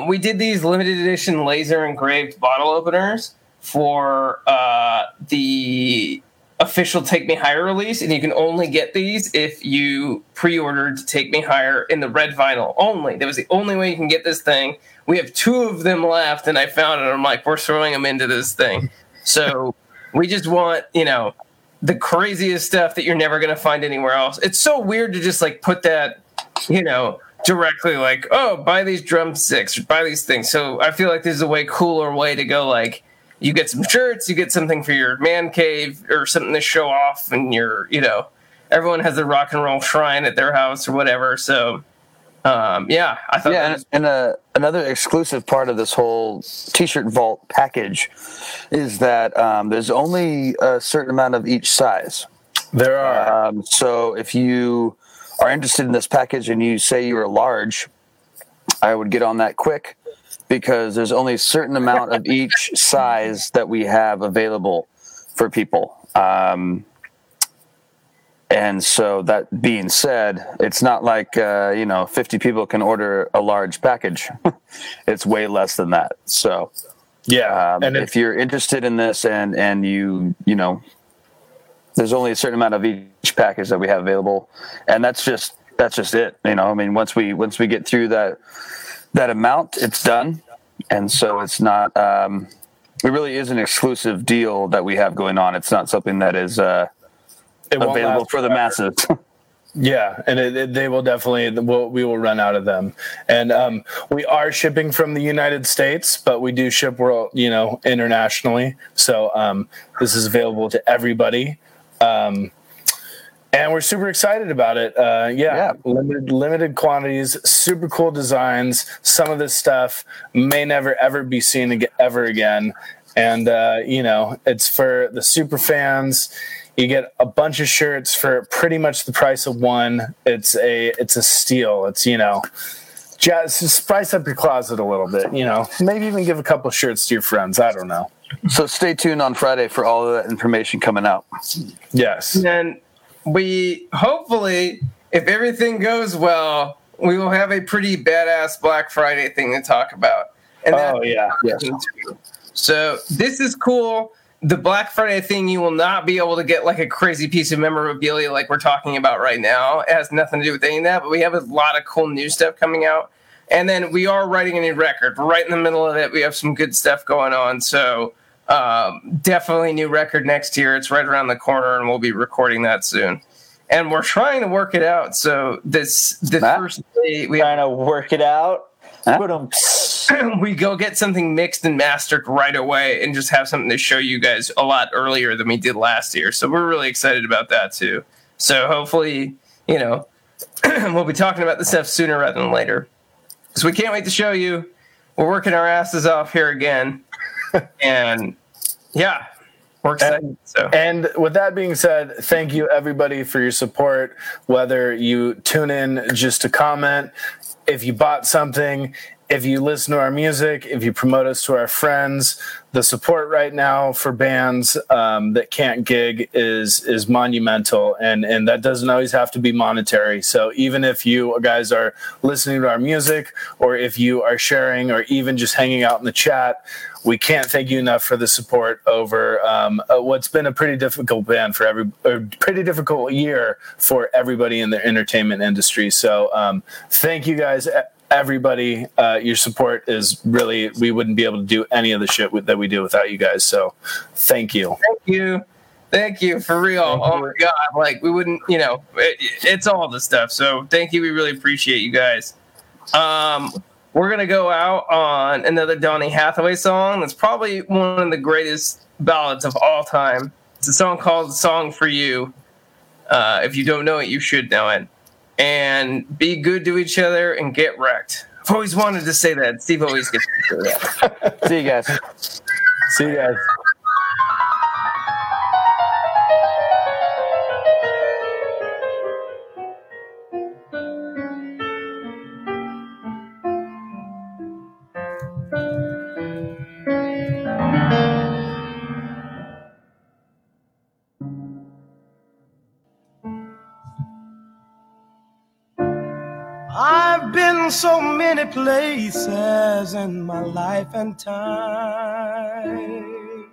We did these limited edition laser engraved bottle openers for the official Take Me Higher release, and you can only get these if you pre-ordered Take Me Higher in the red vinyl only. That was the only way you can get this thing. We have two of them left, and I found it. I'm like, we're throwing them into this thing. So we just want, you know, the craziest stuff that you're never going to find anywhere else. It's so weird to just like put that, you know, directly like, oh, buy these drumsticks, buy these things. So I feel like this is a way cooler way to go. Like you get some shirts, you get something for your man cave or something to show off, and you're, you know, everyone has their rock and roll shrine at their house or whatever. So, I thought another exclusive part of this whole T-shirt vault package is that there's only a certain amount of each size. There are. So if you are interested in this package and you say you're a large, I would get on that quick because there's only a certain amount of each size that we have available for people. And so that being said, it's not like, 50 people can order a large package. It's way less than that. So, and if you're interested in this and you know, there's only a certain amount of each package that we have available. And that's just it. You know, I mean, once we get through that amount, it's done. And so it's not, it really is an exclusive deal that we have going on. It's not something that is, available for the masses. Yeah, and they will definitely. We will run out of them, and we are shipping from the United States, but we do ship internationally. So this is available to everybody, and we're super excited about it. Limited quantities, super cool designs. Some of this stuff may never ever be seen ever again, and it's for the super fans. You get a bunch of shirts for pretty much the price of one. It's a steal. It's, just spice up your closet a little bit, Maybe even give a couple shirts to your friends. I don't know. So stay tuned on Friday for all of that information coming out. Yes. And then we hopefully, if everything goes well, we will have a pretty badass Black Friday thing to talk about. And so this is cool. The Black Friday thing, you will not be able to get like a crazy piece of memorabilia like we're talking about right now. It has nothing to do with any of that, but we have a lot of cool new stuff coming out. And then we are writing a new record. We're right in the middle of it. We have some good stuff going on. So definitely new record next year. It's right around the corner, and we'll be recording that soon. And we're trying to work it out. So this first day we trying to work it out. We go get something mixed and mastered right away and just have something to show you guys a lot earlier than we did last year. So we're really excited about that too. So hopefully, we'll be talking about this stuff sooner rather than later. So we can't wait to show you. We're working our asses off here again. And we're excited. And with that being said, thank you everybody for your support, whether you tune in just to comment, if you bought something, if you listen to our music, if you promote us to our friends. The support right now for bands that can't gig is monumental, and that doesn't always have to be monetary. So even if you guys are listening to our music, or if you are sharing, or even just hanging out in the chat, we can't thank you enough for the support over what's been a pretty difficult pretty difficult year for everybody in the entertainment industry. So thank you guys. Everybody, your support is really, we wouldn't be able to do any of the shit that we do without you guys. So thank you. Thank you, for real. Oh, my God. Like, we wouldn't, you know, it's all the stuff. So thank you. We really appreciate you guys. We're going to go out on another Donny Hathaway song. That's probably one of the greatest ballads of all time. It's a song called Song for You. If you don't know it, you should know it. And be good to each other and get wrecked. I've always wanted to say that. Steve always gets to say that. See you guys. See you guys. So many places in my life and time.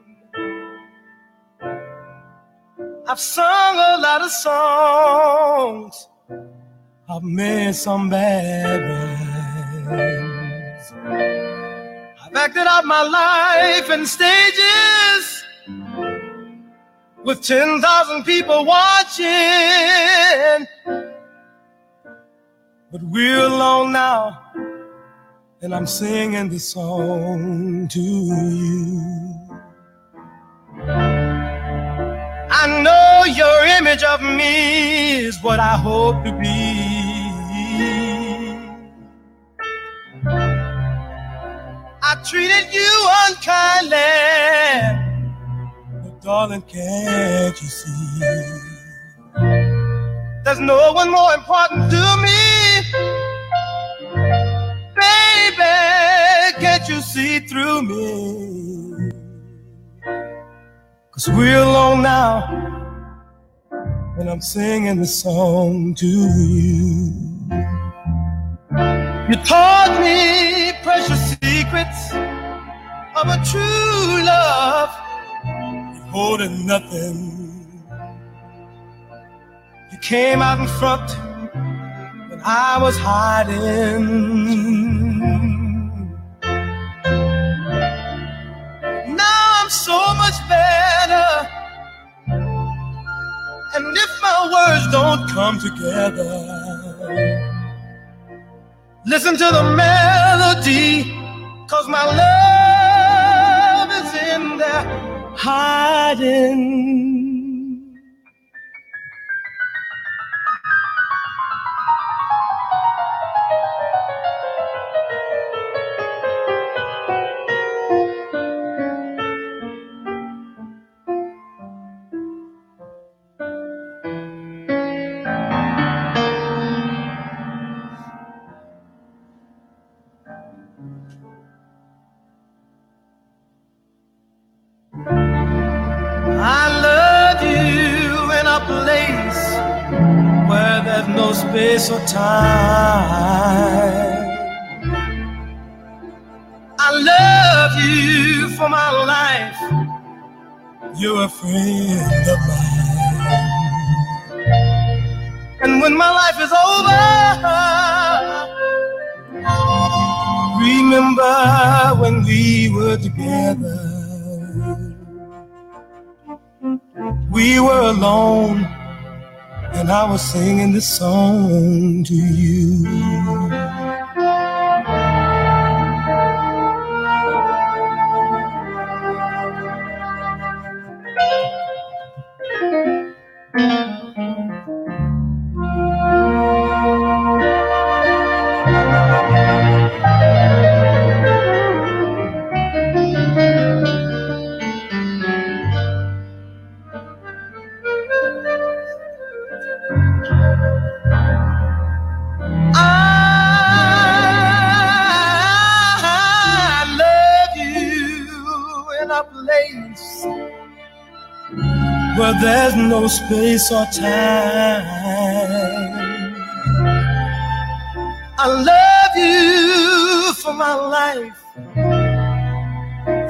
I've sung a lot of songs. I've made some bad rhymes. I've acted out my life in stages with 10,000 people watching. But we're alone now, and I'm singing this song to you. I know your image of me is what I hope to be. I treated you unkindly, but darling, can't you see? There's no one more important to me. Baby, can't you see through me? 'Cause we're alone now, and I'm singing this song to you. You taught me precious secrets of a true love. You're holding nothing. You came out in front when I was hiding. So much better, and if my words don't come together, listen to the melody, 'cause my love is in there hiding. Space or time. I love you for my life. You're a friend of mine. And when my life is over, remember when we were together. We were alone, and I was singing this song to you. There's no space or time. I love you for my life.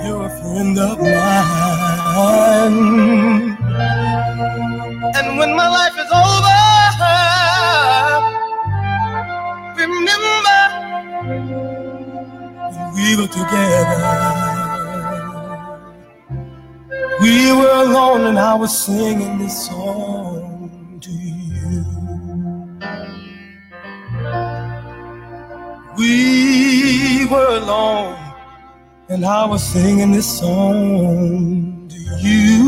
You're a friend of mine. And when my life is over, remember when we were together. We were alone and I was singing this song to you. We were alone and I was singing this song to you.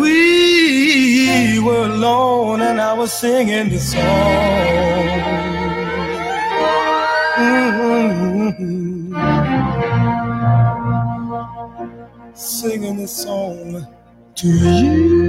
We were alone and I was singing this song. Singing this song to you.